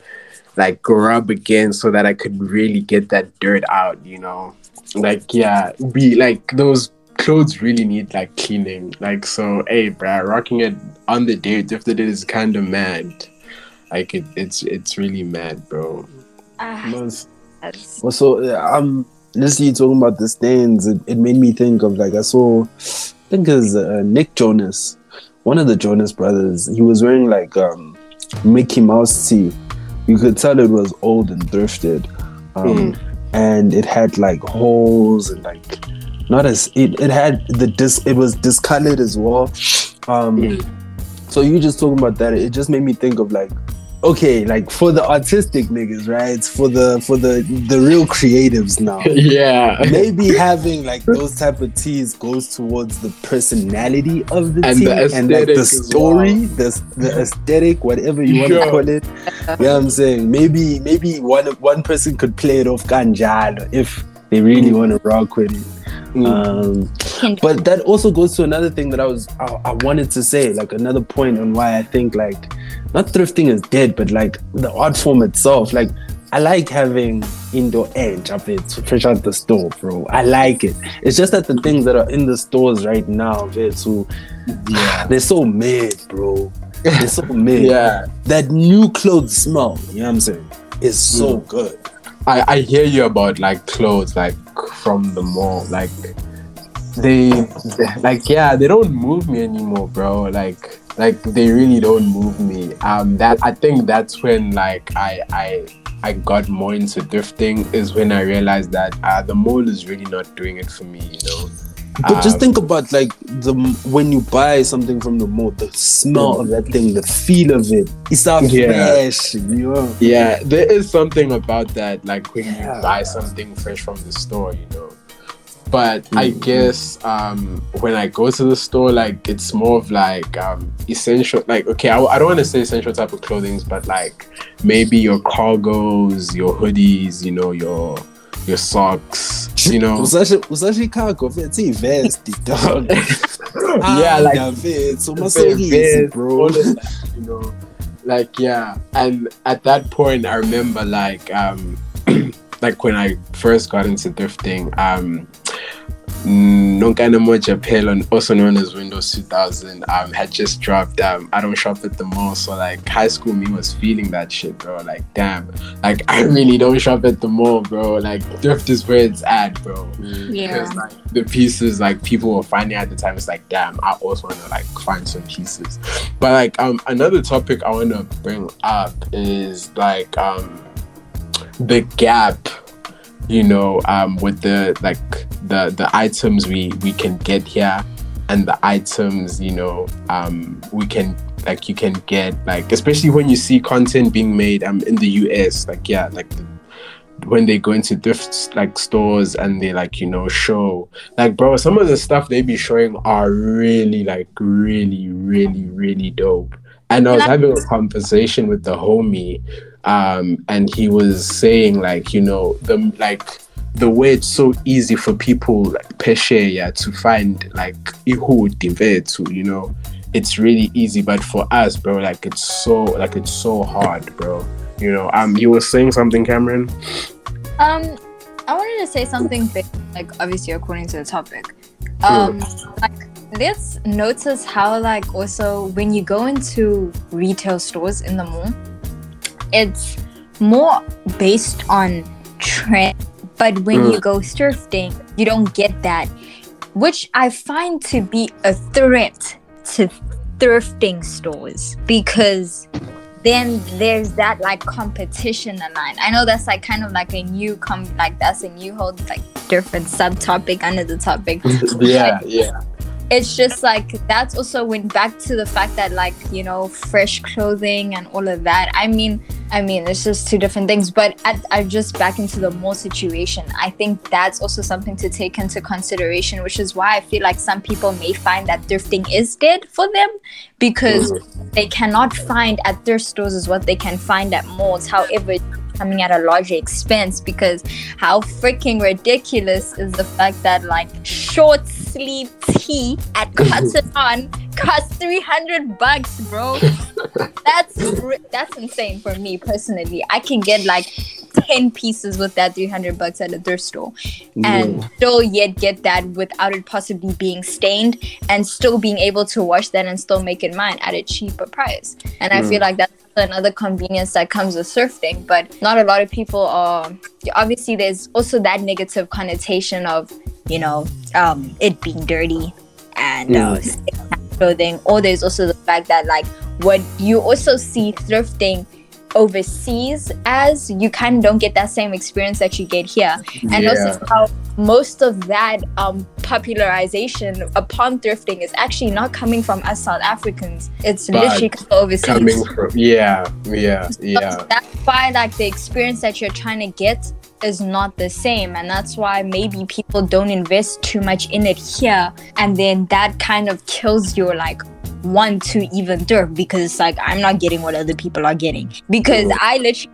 like rub again so that I could really get that dirt out, you know. Like, be like those clothes really need like cleaning, like, so hey, bruh, rocking it on the day after it is kind of mad. Like it's really mad, bro. Also, listening talking about the stains, it made me think of like, I think it was Nick Jonas, one of the Jonas brothers. He was wearing like Mickey Mouse tee. You could tell it was old and thrifted, and it had like holes and like it was discolored as well. So you just talking about that, it just made me think of like, okay, like for the artistic niggas, right? For the real creatives now. Maybe having like those type of teas goes towards the personality of the tea and like the story, the aesthetic, whatever you want to call it. You know what I'm saying? Maybe one person could play it off kanjalo if they really want to rock with it. But that also goes to another thing that I wanted to say, like another point on why I think like not thrifting is dead, but like the art form itself. Like I like having indoor edge up it fresh out the store, bro. I like it. It's just that the things that are in the stores right now, they're so mid, bro. They're so mid. That new clothes smell, you know what I'm saying, is so good. I hear you about like clothes like from the mall, like they don't move me anymore, bro. Like they really don't move me. That I think that's when like I got more into thrifting, is when I realized that the mall is really not doing it for me, you know. But just think about like when you buy something from the mall, the smell of that thing, the feel of it, it's not fresh, you know. Yeah, there is something about that, like when you buy something fresh from the store, you know. But I guess when I go to the store, like it's more of like essential, like, okay, I don't want to say essential type of clothing, but like maybe your cargos, your hoodies, you know, your socks, you know. Usashi cargo, it's a vest, dog. Like vest, so much easy, bro. You know, like and at that point, I remember like like when I first got into thrifting, Nonkanamo Japel, also known as Windows 2000, had just dropped. I don't shop at the mall, so like high school me was feeling that shit, bro. Like damn, like I really don't shop at the mall, bro. Like thrift is where it's at, bro. Because like the pieces like people were finding at the time, it's like damn, I also want to like find some pieces. But like another topic I want to bring up is like the gap, you know, with the like the items we can get here and the items, you know, we can like you can get, like especially when you see content being made in the US, like like when they go into thrift like stores and they like, you know, show like, bro, some of the stuff they be showing are really like really dope. And I was having a conversation with the homie, and he was saying like, you know, the way it's so easy for people like Pesheya to find like Ihu, you know, it's really easy, but for us, bro, like it's so hard, bro, you know. You were saying something, Cameron? I wanted to say something big, like obviously according to the topic, like Let's notice how, like, also when you go into retail stores in the mall, it's more based on trend. But when you go thrifting, you don't get that, which I find to be a threat to thrifting stores, because then there's that like competition online. I know that's like kind of like a new that's a new whole like different subtopic under the topic. Yeah. It's just like that's also went back to the fact that like, you know, fresh clothing and all of that. I mean, it's just two different things. But I'm just back into the mall situation. I think that's also something to take into consideration, which is why I feel like some people may find that thrifting is dead for them, because they cannot find at thrift stores is what they can find at malls. However, coming at a larger expense, because how freaking ridiculous is the fact that like short sleeve tee at Cotton On costs $300, bro. That's insane for me personally. I can get like 10 pieces with that $300 at a thrift store and still yet get that without it possibly being stained and still being able to wash that and still make it mine at a cheaper price. And I feel like that's another convenience that comes with thrifting, but not a lot of people are. Obviously there's also that negative connotation of, you know, it being dirty and clothing, or there's also the fact that like what you also see thrifting overseas as, you kind of don't get that same experience that you get here. And also how most of that popularization upon thrifting is actually not coming from us South Africans. It's but literally coming from overseas. So that's why like the experience that you're trying to get is not the same, and that's why maybe people don't invest too much in it here, and then that kind of kills your like want to even thrift, because it's like I'm not getting what other people are getting. Because I literally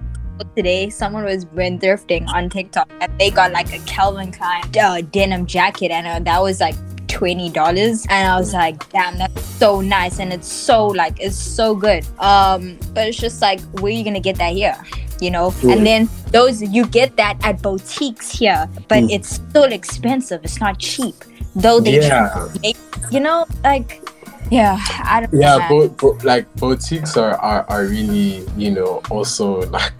today someone was been thrifting on TikTok and they got like a Calvin Klein denim jacket, and that was like $20, and I was like, damn, that's so nice, and it's so like it's so good, but it's just like, where are you gonna get that here, you know? And then those you get that at boutiques here, but it's still expensive. It's not cheap, though they try to make, you know, like like boutiques are really, you know, also like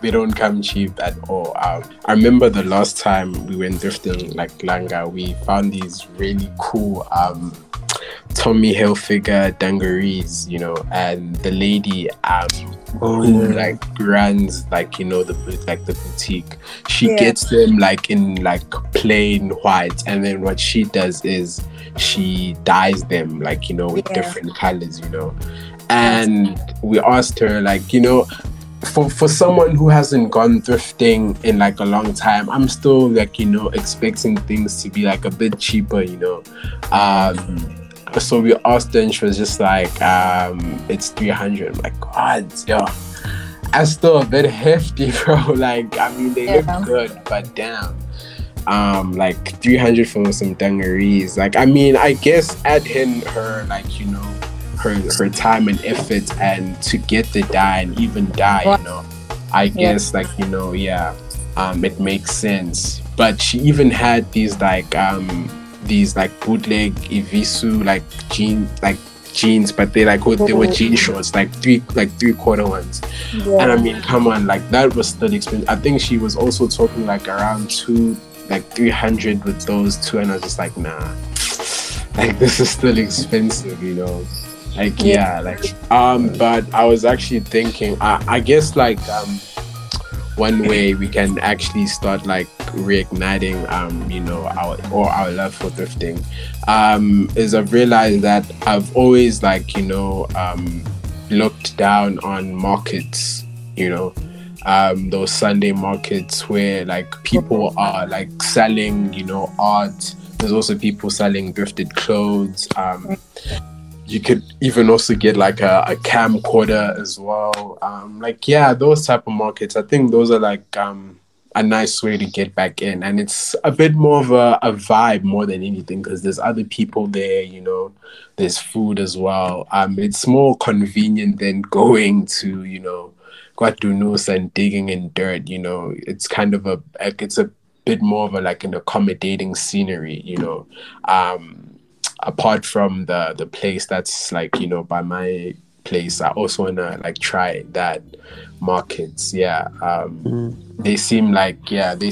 they don't come cheap at all. I remember the last time we went thrifting, like Langa, we found these really cool Tommy Hilfiger dungarees, you know, and the lady who like runs like, you know, the boutique, she gets them like in like plain white, and then what she does is she dyes them like, you know, with different colors, you know. And we asked her like, you know, for someone who hasn't gone thrifting in like a long time, I'm still like, you know, expecting things to be like a bit cheaper, you know. So we asked her, and she was just like, it's 300. I'm like, God, yeah, that's still a bit hefty, bro. Like, I mean, they look good, but damn, like 300 for some dungarees. Like, I mean, I guess add in her, like, you know, her time and effort, and to get the dye and even dye, you know, I guess, like, you know, it makes sense. But she even had these like bootleg Evisu jeans, but they like they were jean shorts, like three quarter ones. And I mean, come on, like that was still expensive. I think she was also talking like around 300 with those two, and I was just like, nah, like this is still expensive, you know. Like but I was actually thinking, I guess like one way we can actually start like reigniting you know our love for thrifting is I've realized that I've always like, you know, looked down on markets, you know, those Sunday markets where like people are like selling, you know, art. There's also people selling thrifted clothes. You could even also get like a camcorder as well. Those type of markets, I think those are like a nice way to get back in, and it's a bit more of a vibe more than anything, because there's other people there, you know, there's food as well. It's more convenient than going to, you know, Kwatunus and digging in dirt, you know. It's kind of it's a bit more of a like an accommodating scenery, you know. apart from the place that's like, you know, by my place, I also want to like try that markets. Yeah. They seem like they've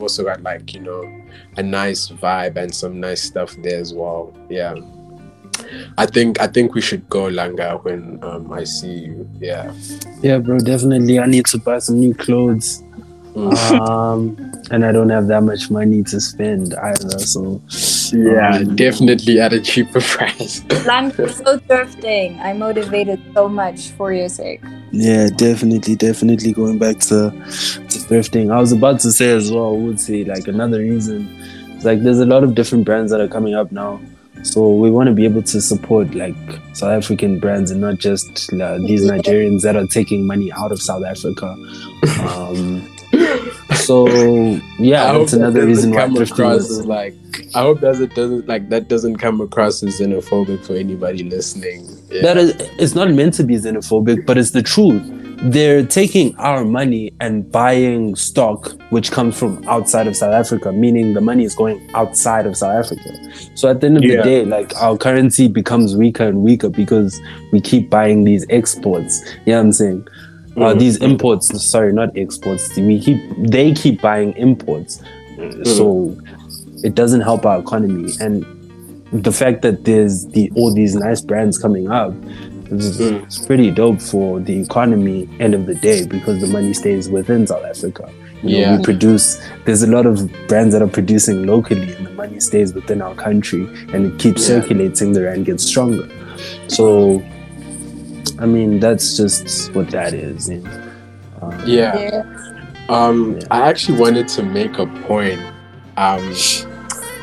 also got like, you know, a nice vibe and some nice stuff there as well. Yeah. I think we should go, Langa, when I see you. Yeah. Yeah, bro, definitely. I need to buy some new clothes. And I don't have that much money to spend either, so yeah, definitely at a cheaper price. Langa, so thrifting. I'm motivated so much for your sake. Yeah, definitely going back to thrifting. I was about to say as well, I would say like another reason. It's like there's a lot of different brands that are coming up now. So we want to be able to support like South African brands and not just these Nigerians that are taking money out of South Africa. So yeah, that's another reason why thrifting is like. I hope that doesn't come across as xenophobic for anybody listening. Yeah. It's not meant to be xenophobic, but it's the truth. They're taking our money and buying stock which comes from outside of South Africa, meaning the money is going outside of South Africa. So at the end of the day, like our currency becomes weaker and weaker because we keep buying these exports. You know what I'm saying? These imports, sorry, not exports. They keep buying imports. So it doesn't help our economy. And the fact that there's all these nice brands coming up, it's pretty dope for the economy end of the day because the money stays within South Africa. You know, we produce, there's a lot of brands that are producing locally and the money stays within our country and it keeps circulating, the rand gets stronger. So, I mean, that's just what that is. You know? I actually wanted to make a point.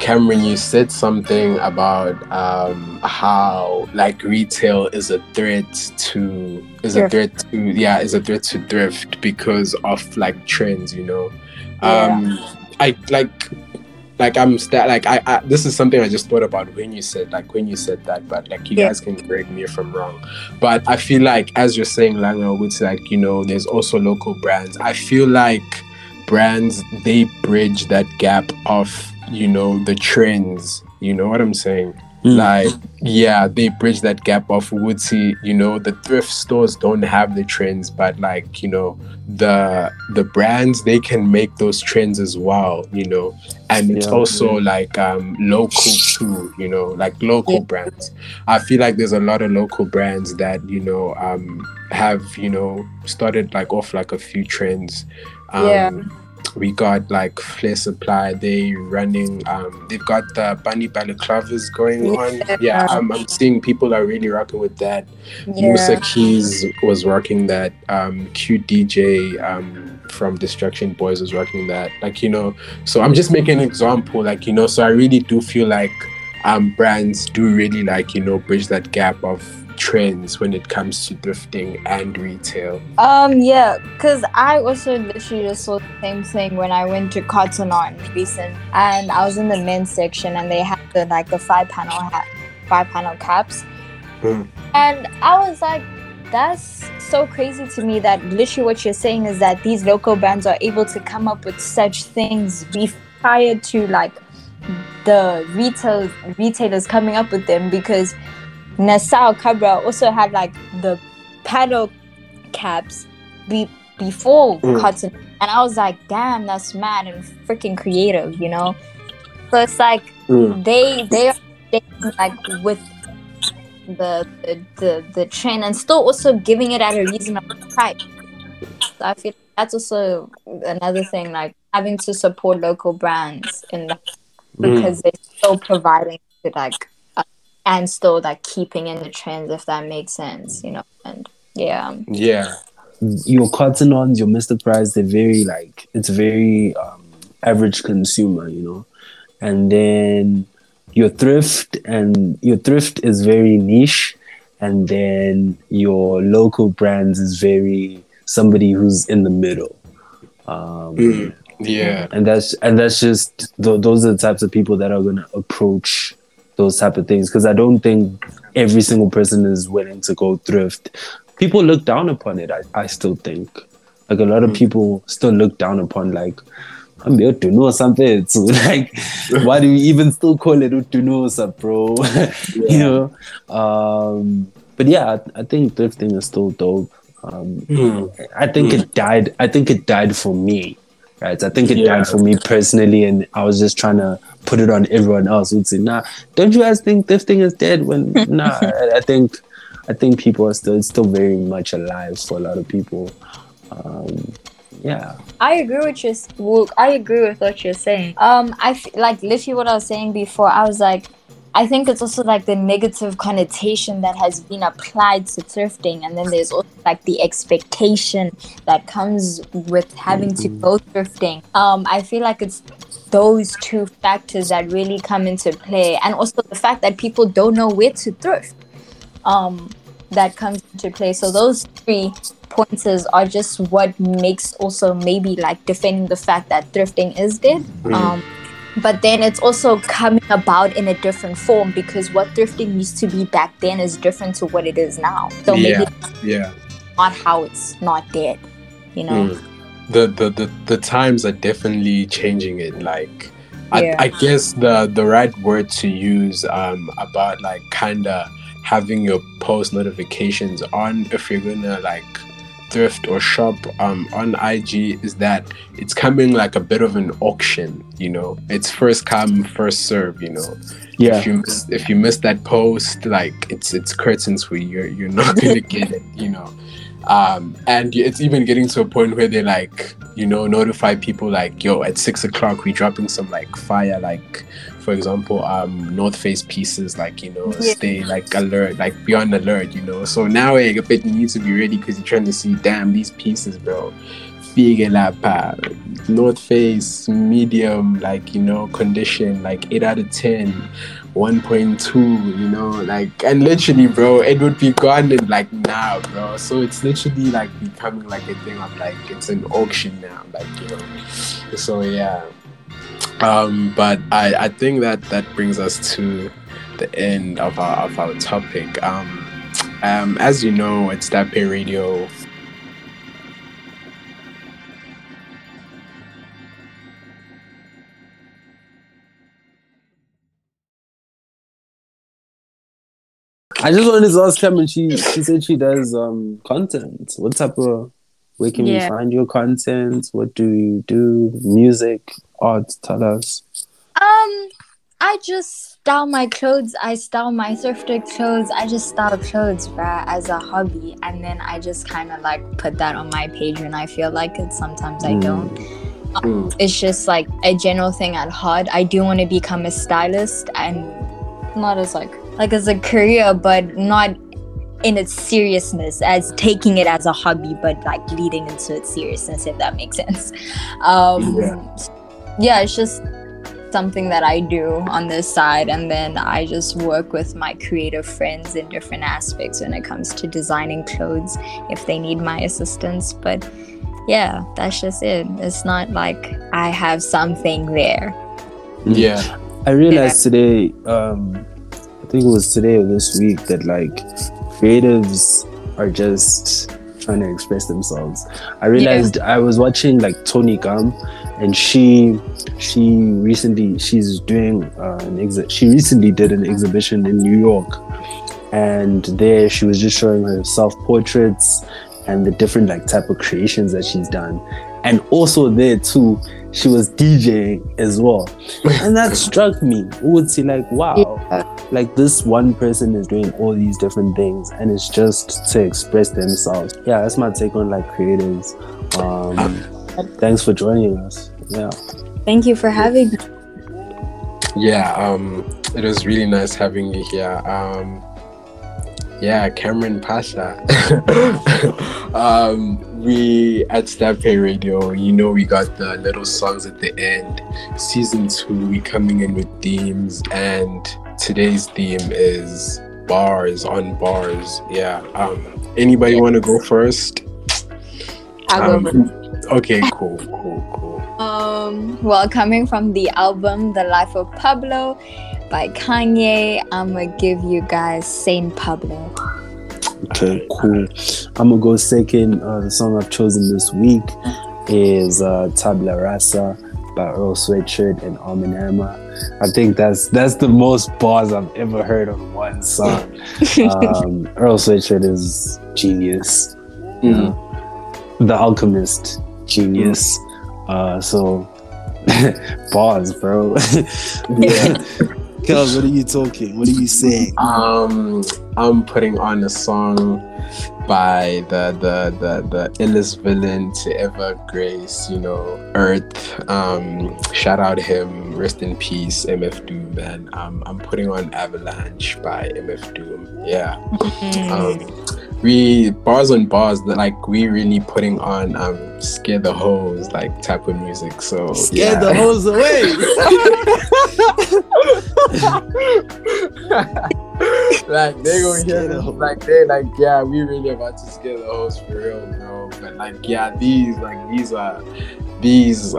Cameron, you said something about how like retail is a threat to thrift because of like trends, you know. This is something I just thought about when you said that, but like you guys can correct me if I'm wrong. But I feel like, as you're saying, Langa, it's like, you know, there's also local brands. I feel like brands, they bridge that gap of, you know, the trends, you know what I'm saying? Like, yeah, they bridge that gap of Wootsie, you know, the thrift stores don't have the trends, but like, you know, the brands, they can make those trends as well, you know, and it's also like local too, you know, like local brands. I feel like there's a lot of local brands that, you know, have, you know, started like off like a few trends. We got like Flair Supply, they running, they've got the bunny balaclavas going on. Yeah, I'm seeing people are really rocking with that. Yeah. Musa Keys was rocking that. QDJ from Destruction Boys was rocking that. Like, you know, so I'm just making an example, like, you know, so I really do feel like brands do really like, you know, bridge that gap of trends when it comes to thrifting and retail. Because I also literally just saw the same thing when I went to Cotton On recent, and I was in the men's section and they had the five panel caps, and I was like, that's so crazy to me that literally what you're saying is that these local brands are able to come up with such things prior to like the retailers coming up with them, because Nassau Cabra also had like the paddle caps before Cotton, and I was like, damn, that's mad and freaking creative, you know. So it's like they like with the trend and still also giving it at a reasonable price. So I feel that's also another thing, like having to support local brands in that, because they're still providing to like. And still, like, keeping in the trends, if that makes sense, you know, and Your Cotton Ons, your Mr. Price, they're very, like, it's very average consumer, you know, and then your thrift is very niche, and then your local brands is very somebody who's in the middle. And that's just, those are the types of people that are going to approach those type of things, because I don't think every single person is willing to go thrift. People look down upon it. I still think like a lot of people still look down upon like I'm there to know something. So like, why do we even still call it Utunosa, bro? You know. But yeah, I think thrifting is still dope. I think it died. I think it died for me. Right. I think it died for me personally, and I was just trying to put it on everyone else. We'd say, nah, don't you guys think thrifting is dead? When nah, I think people are still, it's still very much alive for a lot of people. Yeah, I agree with what you're saying. Like literally what I was saying before. I was like, I think it's also like the negative connotation that has been applied to thrifting, and then there's also like the expectation that comes with having to go thrifting. I feel like it's those two factors that really come into play, and also the fact that people don't know where to thrift. That comes into play. So those three pointers are just what makes also maybe like defending the fact that thrifting is dead. But then it's also coming about in a different form, because what thrifting used to be back then is different to what it is now. So maybe not how it's not dead, you know. The times are definitely changing it. Like I guess the right word to use about like kind of having your post notifications on if you're gonna like thrift or shop on IG is that it's coming like a bit of an auction, you know. It's first come, first serve, you know. Yeah. If you miss that post, like it's curtains for you. You're not gonna get it, you know. And it's even getting to a point where they like, you know, notify people like, yo, at 6:00 we're dropping some like fire, like for example, North Face pieces, like, you know, stay like alert, like beyond alert, you know. So now I bet you need to be ready because you're trying to see, damn, these pieces, bro. North Face, medium, like, you know, condition, like 8 out of 10, 1.2, you know, like, and literally, bro, it would be gone in like now, bro. So it's literally like becoming like a thing of like, it's an auction now, like, you know. So yeah. But I think that brings us to the end of our topic. As you know, it's That Pay Radio. I just wanted to ask Cameron, she said she does content. What type of, where can we find your content? What do you do? Music, art, tell us. I just style my clothes. I style my thrifted clothes. I just style clothes, bruh, as a hobby. And then I just kind of like put that on my page when I feel like it. Sometimes I don't. It's just like a general thing at heart. I do want to become a stylist, and not as like as a career, but not in its seriousness as taking it as a hobby, but like leading into its seriousness, if that makes sense. Yeah, it's just something that I do on this side, and then I just work with my creative friends in different aspects when it comes to designing clothes if they need my assistance. But yeah, that's just it. It's not like I have something there. Yeah, I realized today, I think it was today or this week, that like creatives are just trying to express themselves. I realized I was watching like Tony Gum, and she recently did an exhibition in New York, and there she was just showing her self-portraits and the different like type of creations that she's done. And also there too, she was DJing as well. And that struck me. It would see like, wow, like this one person is doing all these different things, and it's just to express themselves. Yeah, that's my take on like creatives. Thanks for joining us. Yeah. Thank you for having me. Yeah, it was really nice having you here. Yeah, Cameron Pasha. We at That Pay Radio, you know, we got the little songs at the end. Season 2, we coming in with themes, and today's theme is bars on bars. Yeah. Anybody want to go first? I'll go first. Okay, cool. Well, coming from the album The Life of Pablo by Kanye, I'm gonna give you guys Saint Pablo. Okay, cool. I'm gonna go second. The song I've chosen this week is Tabla Rasa by Earl Sweatshirt and Amanama. I think that's the most bars I've ever heard on one song. Earl Sweatshirt is genius. You know? The Alchemist, genius. So bars, bro. Yeah. Kels, what are you talking? What are you saying? I'm putting on a song by the illest villain to ever grace, you know, Earth. Shout out him, rest in peace, MF Doom, man. I'm putting on Avalanche by MF Doom. Yeah. We bars on bars, like we really putting on scare the hoes like type of music. So scare the hoes away. Like they gonna hear this, like they like, yeah, we really about to scare the hoes for real, bro. But like, yeah, these is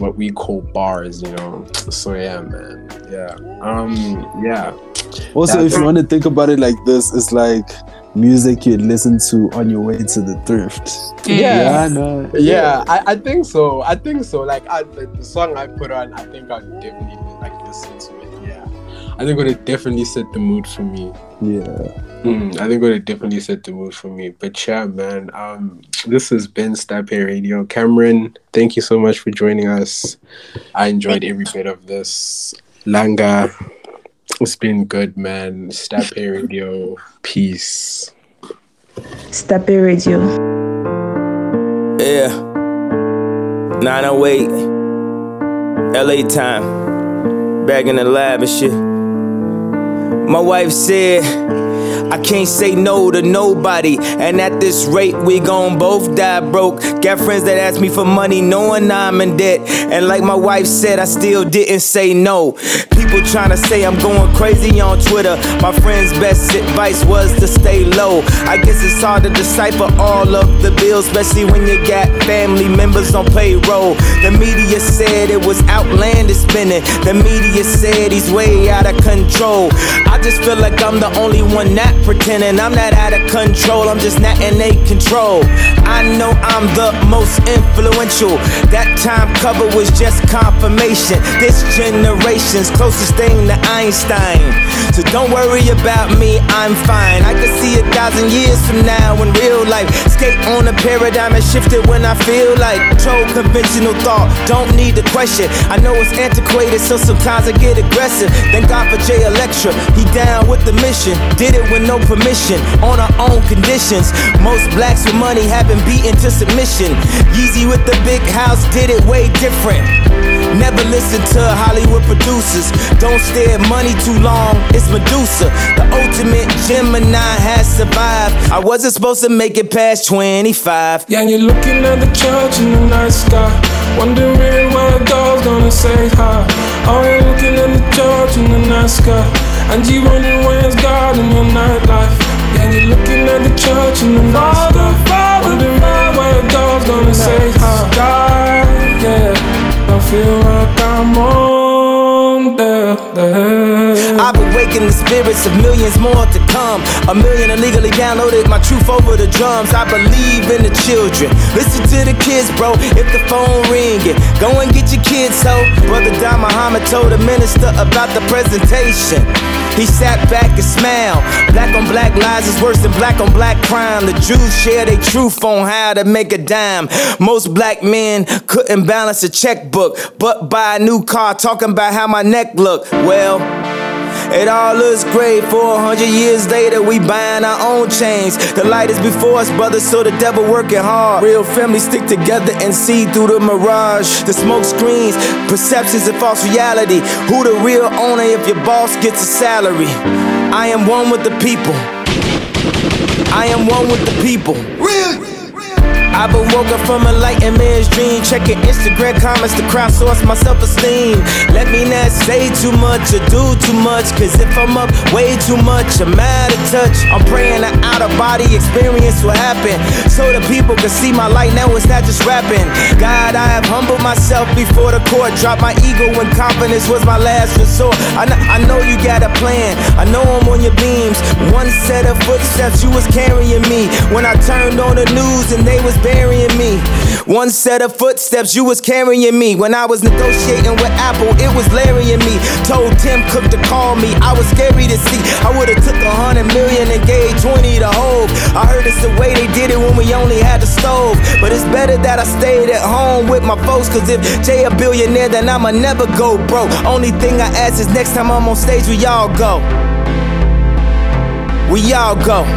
what we call bars, you know. So yeah, man. Yeah. Yeah. Also, if you want to think about it like this, it's like music you'd listen to on your way to the thrift. I think so. Like, the song I put on, I think I'd definitely like listen to it. Yeah, I think it would definitely set the mood for me. But yeah, man, this has been Stapé Radio. Cameron, thank you so much for joining us. I enjoyed every bit of this. Langa, it's been good, man. Stapé Radio. Peace. Stapé Radio. Yeah. 908. LA time. Back in the lab and shit. My wife said, I can't say no to nobody, and at this rate we gon' both die broke. Got friends that ask me for money knowing I'm in debt, and like my wife said, I still didn't say no. People tryna say I'm going crazy on Twitter. My friend's best advice was to stay low. I guess it's hard to decipher all of the bills, especially when you got family members on payroll. The media said it was outlandish spending. The media said he's way out of control. I just feel like I'm the only one not pretending. I'm not out of control, I'm just not in a control. I know I'm the most influential. That time cover was just confirmation. This generation's closest thing to Einstein. So don't worry about me, I'm fine. I could see 1,000 years from now in real life. Skate on a paradigm and shift it when I feel like. Control conventional thought, don't need to question. I know it's antiquated, so sometimes I get aggressive. Thank God for Jay Electra, he down with the mission. Did it with no permission, on our own conditions. Most blacks with money have been beaten to submission. Yeezy with the big house did it way different. Never listen to Hollywood producers. Don't stare at money too long, it's Medusa. The ultimate Gemini has survived. I wasn't supposed to make it past 25. Yeah, you're looking at the church in the night sky, wondering where the dog's gonna say hi. Oh, you're looking at the church in the night sky, and you wondering where's God in your nightlife. And you're looking at the church and the Father, wondering where the dog's gonna say hi. God, yeah, I feel like I'm on the I've been waking the spirits of millions more to come. 1 million illegally downloaded my truth over the drums. I believe in the children, listen to the kids, bro. If the phone ringing, go and get your kids, ho. Brother Don Muhammad told the minister about the presentation. He sat back and smiled. Black on black lies is worse than black on black crime. The Jews share their truth on how to make a dime. Most black men couldn't balance a checkbook, but buy a new car talking about how my neck look. Well, it all looks great. 400 years later, we buying our own chains. The light is before us, brother, so the devil working hard. Real families stick together and see through the mirage. The smoke screens, perceptions, and false reality. Who the real owner if your boss gets a salary? I am one with the people. I am one with the people. Real. I've been woken from a enlightened man's dream. Checking Instagram comments to crowdsource my self-esteem. Let me not say too much or do too much, cause if I'm up way too much, I'm out of touch. I'm praying an out-of-body experience will happen, so the people can see my light now, it's not just rapping. God, I have humbled myself before the court. Dropped my ego when confidence was my last resort. I know you got a plan, I know I'm on your beams. One set of footsteps, you was carrying me. When I turned on the news and they was burying me, One set of footsteps, you was carrying me. When I was negotiating with Apple, it was Larry and me. Told Tim Cook to call me, I was scary to see. I would've took 100 million and gave 20 to Hope. I heard it's the way they did it when we only had the stove. But it's better that I stayed at home with my folks, cause if Jay a billionaire, then I'ma never go broke. Only thing I ask is next time I'm on stage, we all go. We all go.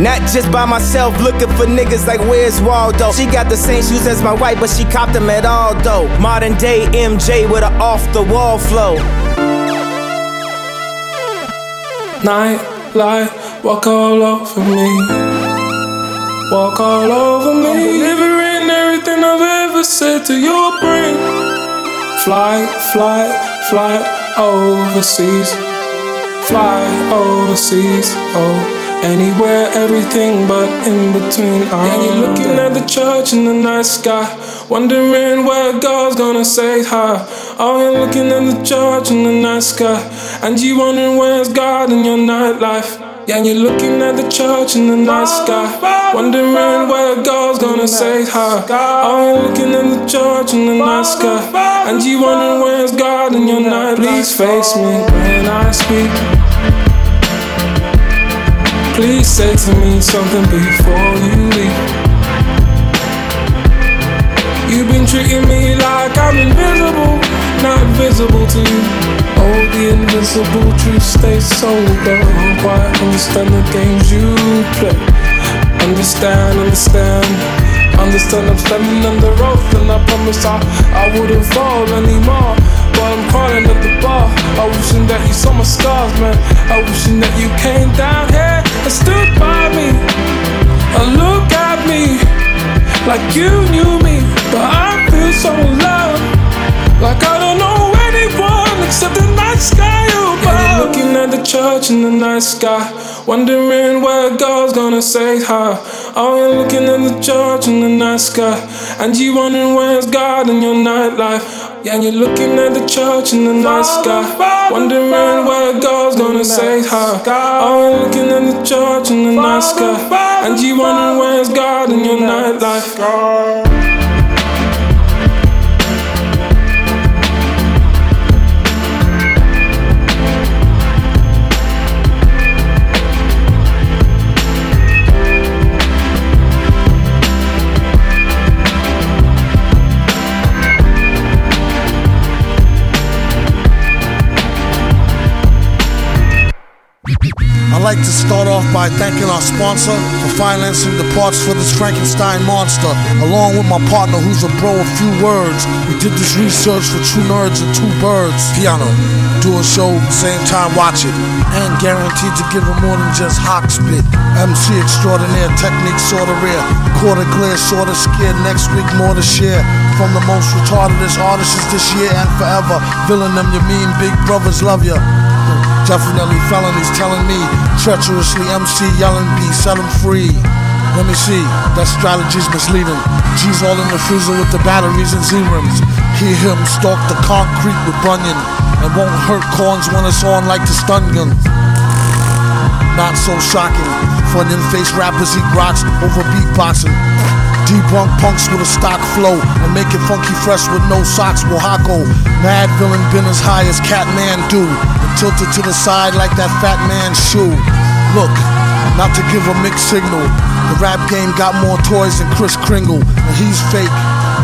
Not just by myself, looking for niggas like where's Waldo. She got the same shoes as my wife, but she copped them at Aldo. Modern day MJ with an off the wall flow. Nightlight, walk all over me. Walk all over me. I'm delivering everything I've ever said to your brain. Fly, fly, fly overseas. Fly overseas, oh. Anywhere, everything but in between. And you're looking at the church in the night sky, wondering where God's gonna say hi. Oh, you're looking at the church in the night sky, and you wondering where's God in your nightlife. Yeah, and you're looking at the church in the night sky, wondering where God's gonna say hi. Oh, you're looking at the church in the night sky, and you wondering where's God in your nightlife. Please face me when I speak. Please say to me something before you leave. You've been treating me like I'm invisible, not visible to you. Oh, the invisible truth stays so dark. Why understand the games you play? Understand, understand. Understand I'm standing under oath, and I promise I wouldn't fall anymore. But I'm crawling at the bar, I wishing that you saw my scars, man. I wishing that you came down here and stood by me and looked at me like you knew me. But I feel so loved, like I don't know anyone except the night sky above. Yeah, you're looking at the church in the night sky, wondering where God's gonna say hi. Oh, you're looking at the church in the night sky, and you wondering where's God in your nightlife. Yeah, and you're looking at the church in the night sky, wondering where God's gonna say hi. Oh, you're looking at the church in the night sky, and you wondering where's God in your nightlife. I'd like to start off by thanking our sponsor for financing the parts for this Frankenstein monster, along with my partner who's a bro of few words. We did this research for two nerds and two birds. Piano, do a show, same time watch it, and guaranteed to give them more than just hot spit. MC extraordinaire, technique sorta rare, quarter glare, sorta scared, next week more to share. From the most retardedest artists this year and forever, villain them, your mean big brothers love ya. Definitely felonies telling me, treacherously MC yelling B, set him free. Let me see, that strategy's misleading. G's all in the freezer with the batteries and Z-rims. Hear him stalk the concrete with Bunyan, and won't hurt corns when it's on like the stun gun. Not so shocking, for an in-face rappers eat rocks over beatboxing. Debunk punks with a stock flow, and make it funky fresh with no socks, Oaxaco. Mad villain been as high as Kathmandu. Tilted to the side like that fat man's shoe. Look, not to give a mixed signal, the rap game got more toys than Kris Kringle, and he's fake.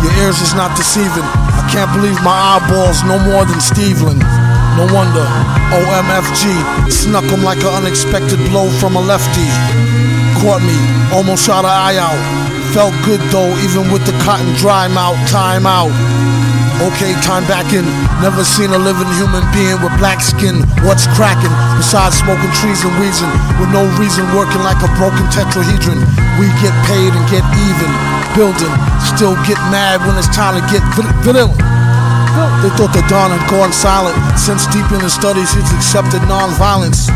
Your ears is not deceiving. I can't believe my eyeballs no more than Steveland. No wonder OMFG snuck him like an unexpected blow from a lefty. Caught me, almost shot an eye out. Felt good though, even with the cotton dry mouth. Time out. Okay, time back in. Never seen a living human being with black skin. What's cracking? Besides smoking trees and wheezing, with no reason working like a broken tetrahedron. We get paid and get even. Building, still get mad when it's time to get vanilla. They thought the dawn had gone silent. Since deep in his studies, he's accepted non-violence.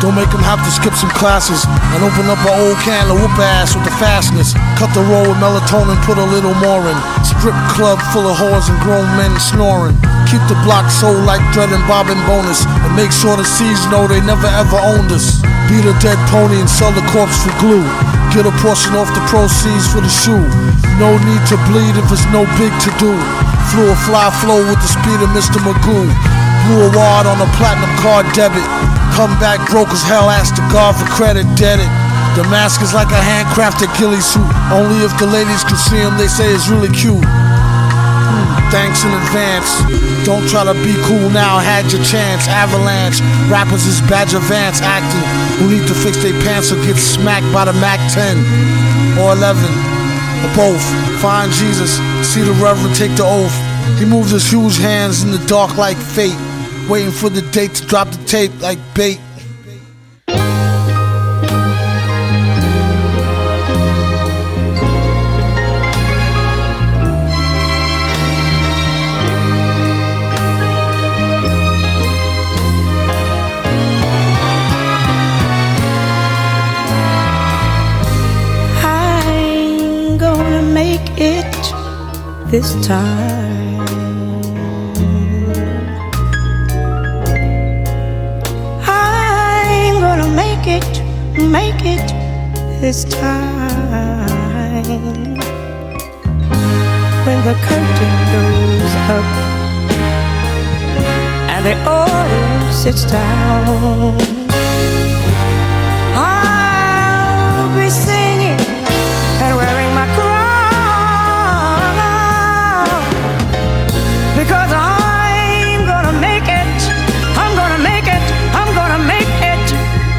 Don't make him have to skip some classes and open up an old can of whoop ass with the fastness. Cut the roll with melatonin, put a little more in. Strip club full of whores and grown men snoring. Keep the block sold like Dread and Bob and Bonus, and make sure the C's know they never ever owned us. Beat a dead pony and sell the corpse for glue. Get a portion off the proceeds for the shoe. No need to bleed if it's no big to do. Flew a fly flow with the speed of Mr. Magoo. Blew a wad on a platinum card debit. Come back broke as hell, asked the guard for credit, dead it. The mask is like a handcrafted ghillie suit. Only if the ladies can see him, they say it's really cute. Thanks in advance. Don't try to be cool now, had your chance. Avalanche, rappers is Badger Vance acting. Who need to fix their pants or get smacked by the Mac 10 or 11 or both. Find Jesus, see the Reverend take the oath. He moves his huge hands in the dark like fate, waiting for the date to drop the tape like bait. This time I'm gonna make it this time. When the curtain goes up and the order sits down, I'll be singing and wearing my crown. Because I'm gonna make it, I'm gonna make it, I'm gonna make it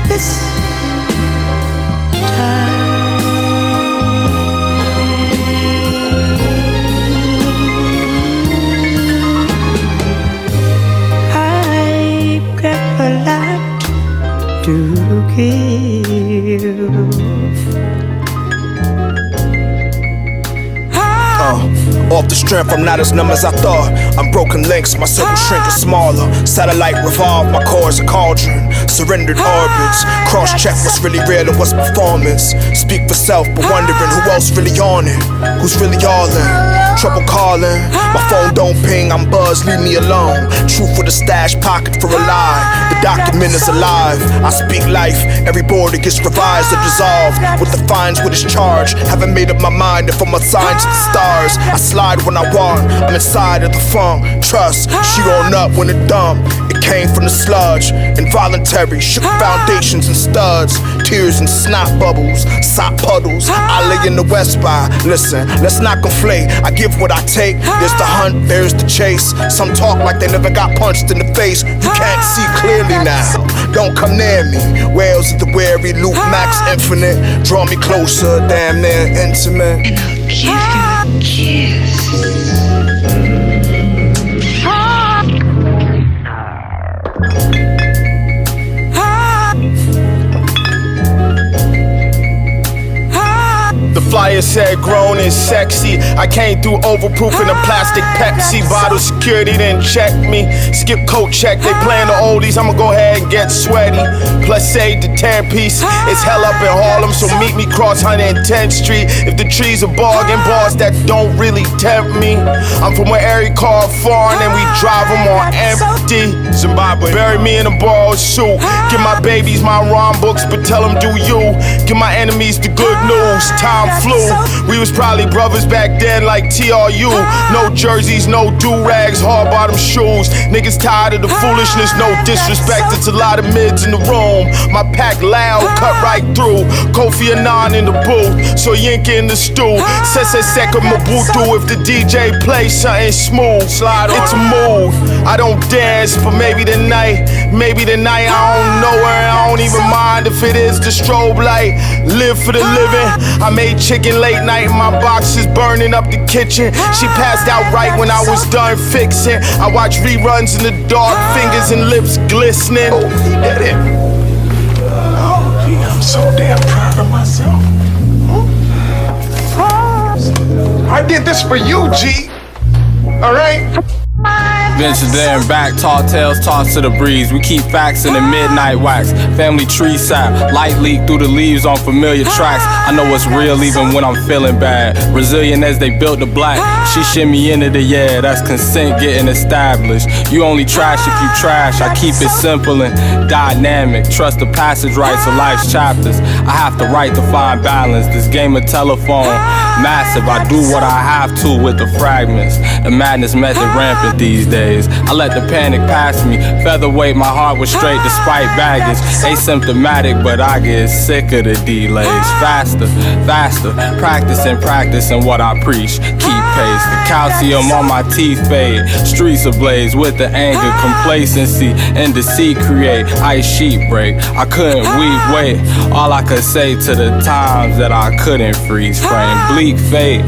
this time. I've got a lot to give. Off the strength, I'm not as numb as I thought. I'm broken links, my circle shrink is smaller. Satellite revolve, my core is a cauldron. Surrendered orbits, cross-check what's really real and what's performance. Speak for self, but wondering who else really on it. Who's really all in? Trouble calling, my phone don't ping, I'm buzzed, leave me alone. Truth with a stash, pocket for a lie. The document is alive, I speak life. Every border gets revised or dissolved. What defines what is charged? Haven't made up my mind if I'm assigned to the stars. I slide when I want, I'm inside of the funk. Trust, she rolled up when it dumb. It came from the sludge, involuntary. Shook foundations and studs, tears and snot bubbles, sock puddles. I lay in the West by, listen, let's not conflate. I give what I take, there's the hunt, there's the chase. Some talk like they never got punched in the face. You can't see clearly now, don't come near me. Whales of the wary, Luke Max infinite. Draw me closer, damn near intimate. And I'll give you a kiss. The flyers said grown and sexy. I came through overproof in a plastic Pepsi bottle. Security didn't check me. Skip coat check, they playing the oldies. I'ma go ahead and get sweaty. Plus 8 to 10 piece. It's hell up in Harlem, so meet me cross 110th Street. If the trees are bargain bars that don't really tempt me. I'm from where every car foreign and we drive them on empty. Zimbabwe, bury me in a borrowed suit. Give my babies my rhyme books, but tell them do you. Give my enemies the good news. Flew. We was probably brothers back then like TRU. No jerseys, no do-rags, hard-bottom shoes. Niggas tired of the foolishness, no disrespect. It's a lot of mids in the room. My pack loud, cut right through. Kofi Annan in the booth, so Yinka in the stew. Sesek or Mobutu if the DJ plays something smooth. Slide on. It's a mood. I don't dance, but maybe tonight I don't know her. I don't even mind if it is the strobe light. Live for the living. I made chicken late night, my box is burning up the kitchen. She passed out right when I was done fixing. I watch reruns in the dark, fingers and lips glistening. Oh, that it. Oh, gee, I'm so damn proud of myself. I did this for you, G. All right? Adventure there and back, tall tales tossed to the breeze. We keep facts in the midnight wax. Family tree sap, light leak through the leaves on familiar tracks. I know what's real even when I'm feeling bad. Resilient as they built the black. She shimmy into the yeah, that's consent getting established. You only trash if you trash. I keep it simple and dynamic. Trust the passage rights of life's chapters. I have to write to find balance. This game of telephone, massive. I do what I have to with the fragments. The madness method rampant these days. I let the panic pass me. Featherweight, my heart was straight despite baggage. Asymptomatic, but I get sick of the delays. Faster, faster. Practicing what I preach. Keep pace. The calcium on my teeth fade. Streets ablaze with the anger, complacency, and deceit create. Ice sheet break. I couldn't weave weight. All I could say to the times that I couldn't freeze frame. Bleak fate.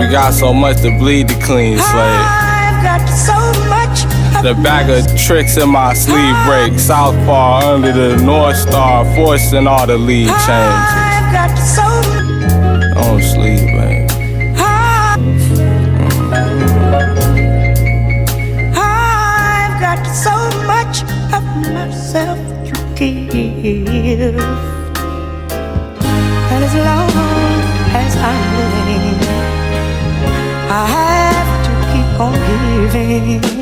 We got so much to bleed to clean slate. I've got so much. The bag of tricks in my sleeve break. Southpaw under the North Star, forcing all the lead changes. I've got so much. Don't sleep, babe. I've got so much of myself to give. And as long as I'm living, I have to keep on giving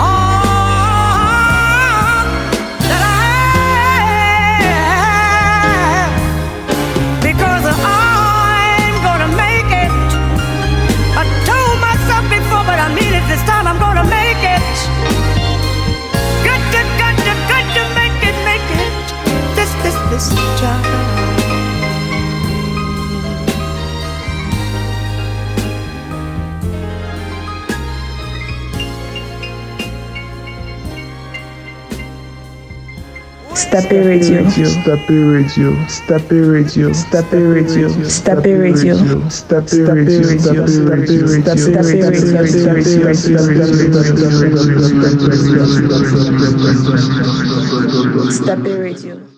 all that I have, because I'm gonna make it. I told myself before, but I mean it this time. I'm gonna make it. Good to make it this time. Steppy Radio, Steppy Radio, Steppy Radio, Steppy Radio, Steppy Radio, Steppy Radio, Steppy Radio, Steppy Radio.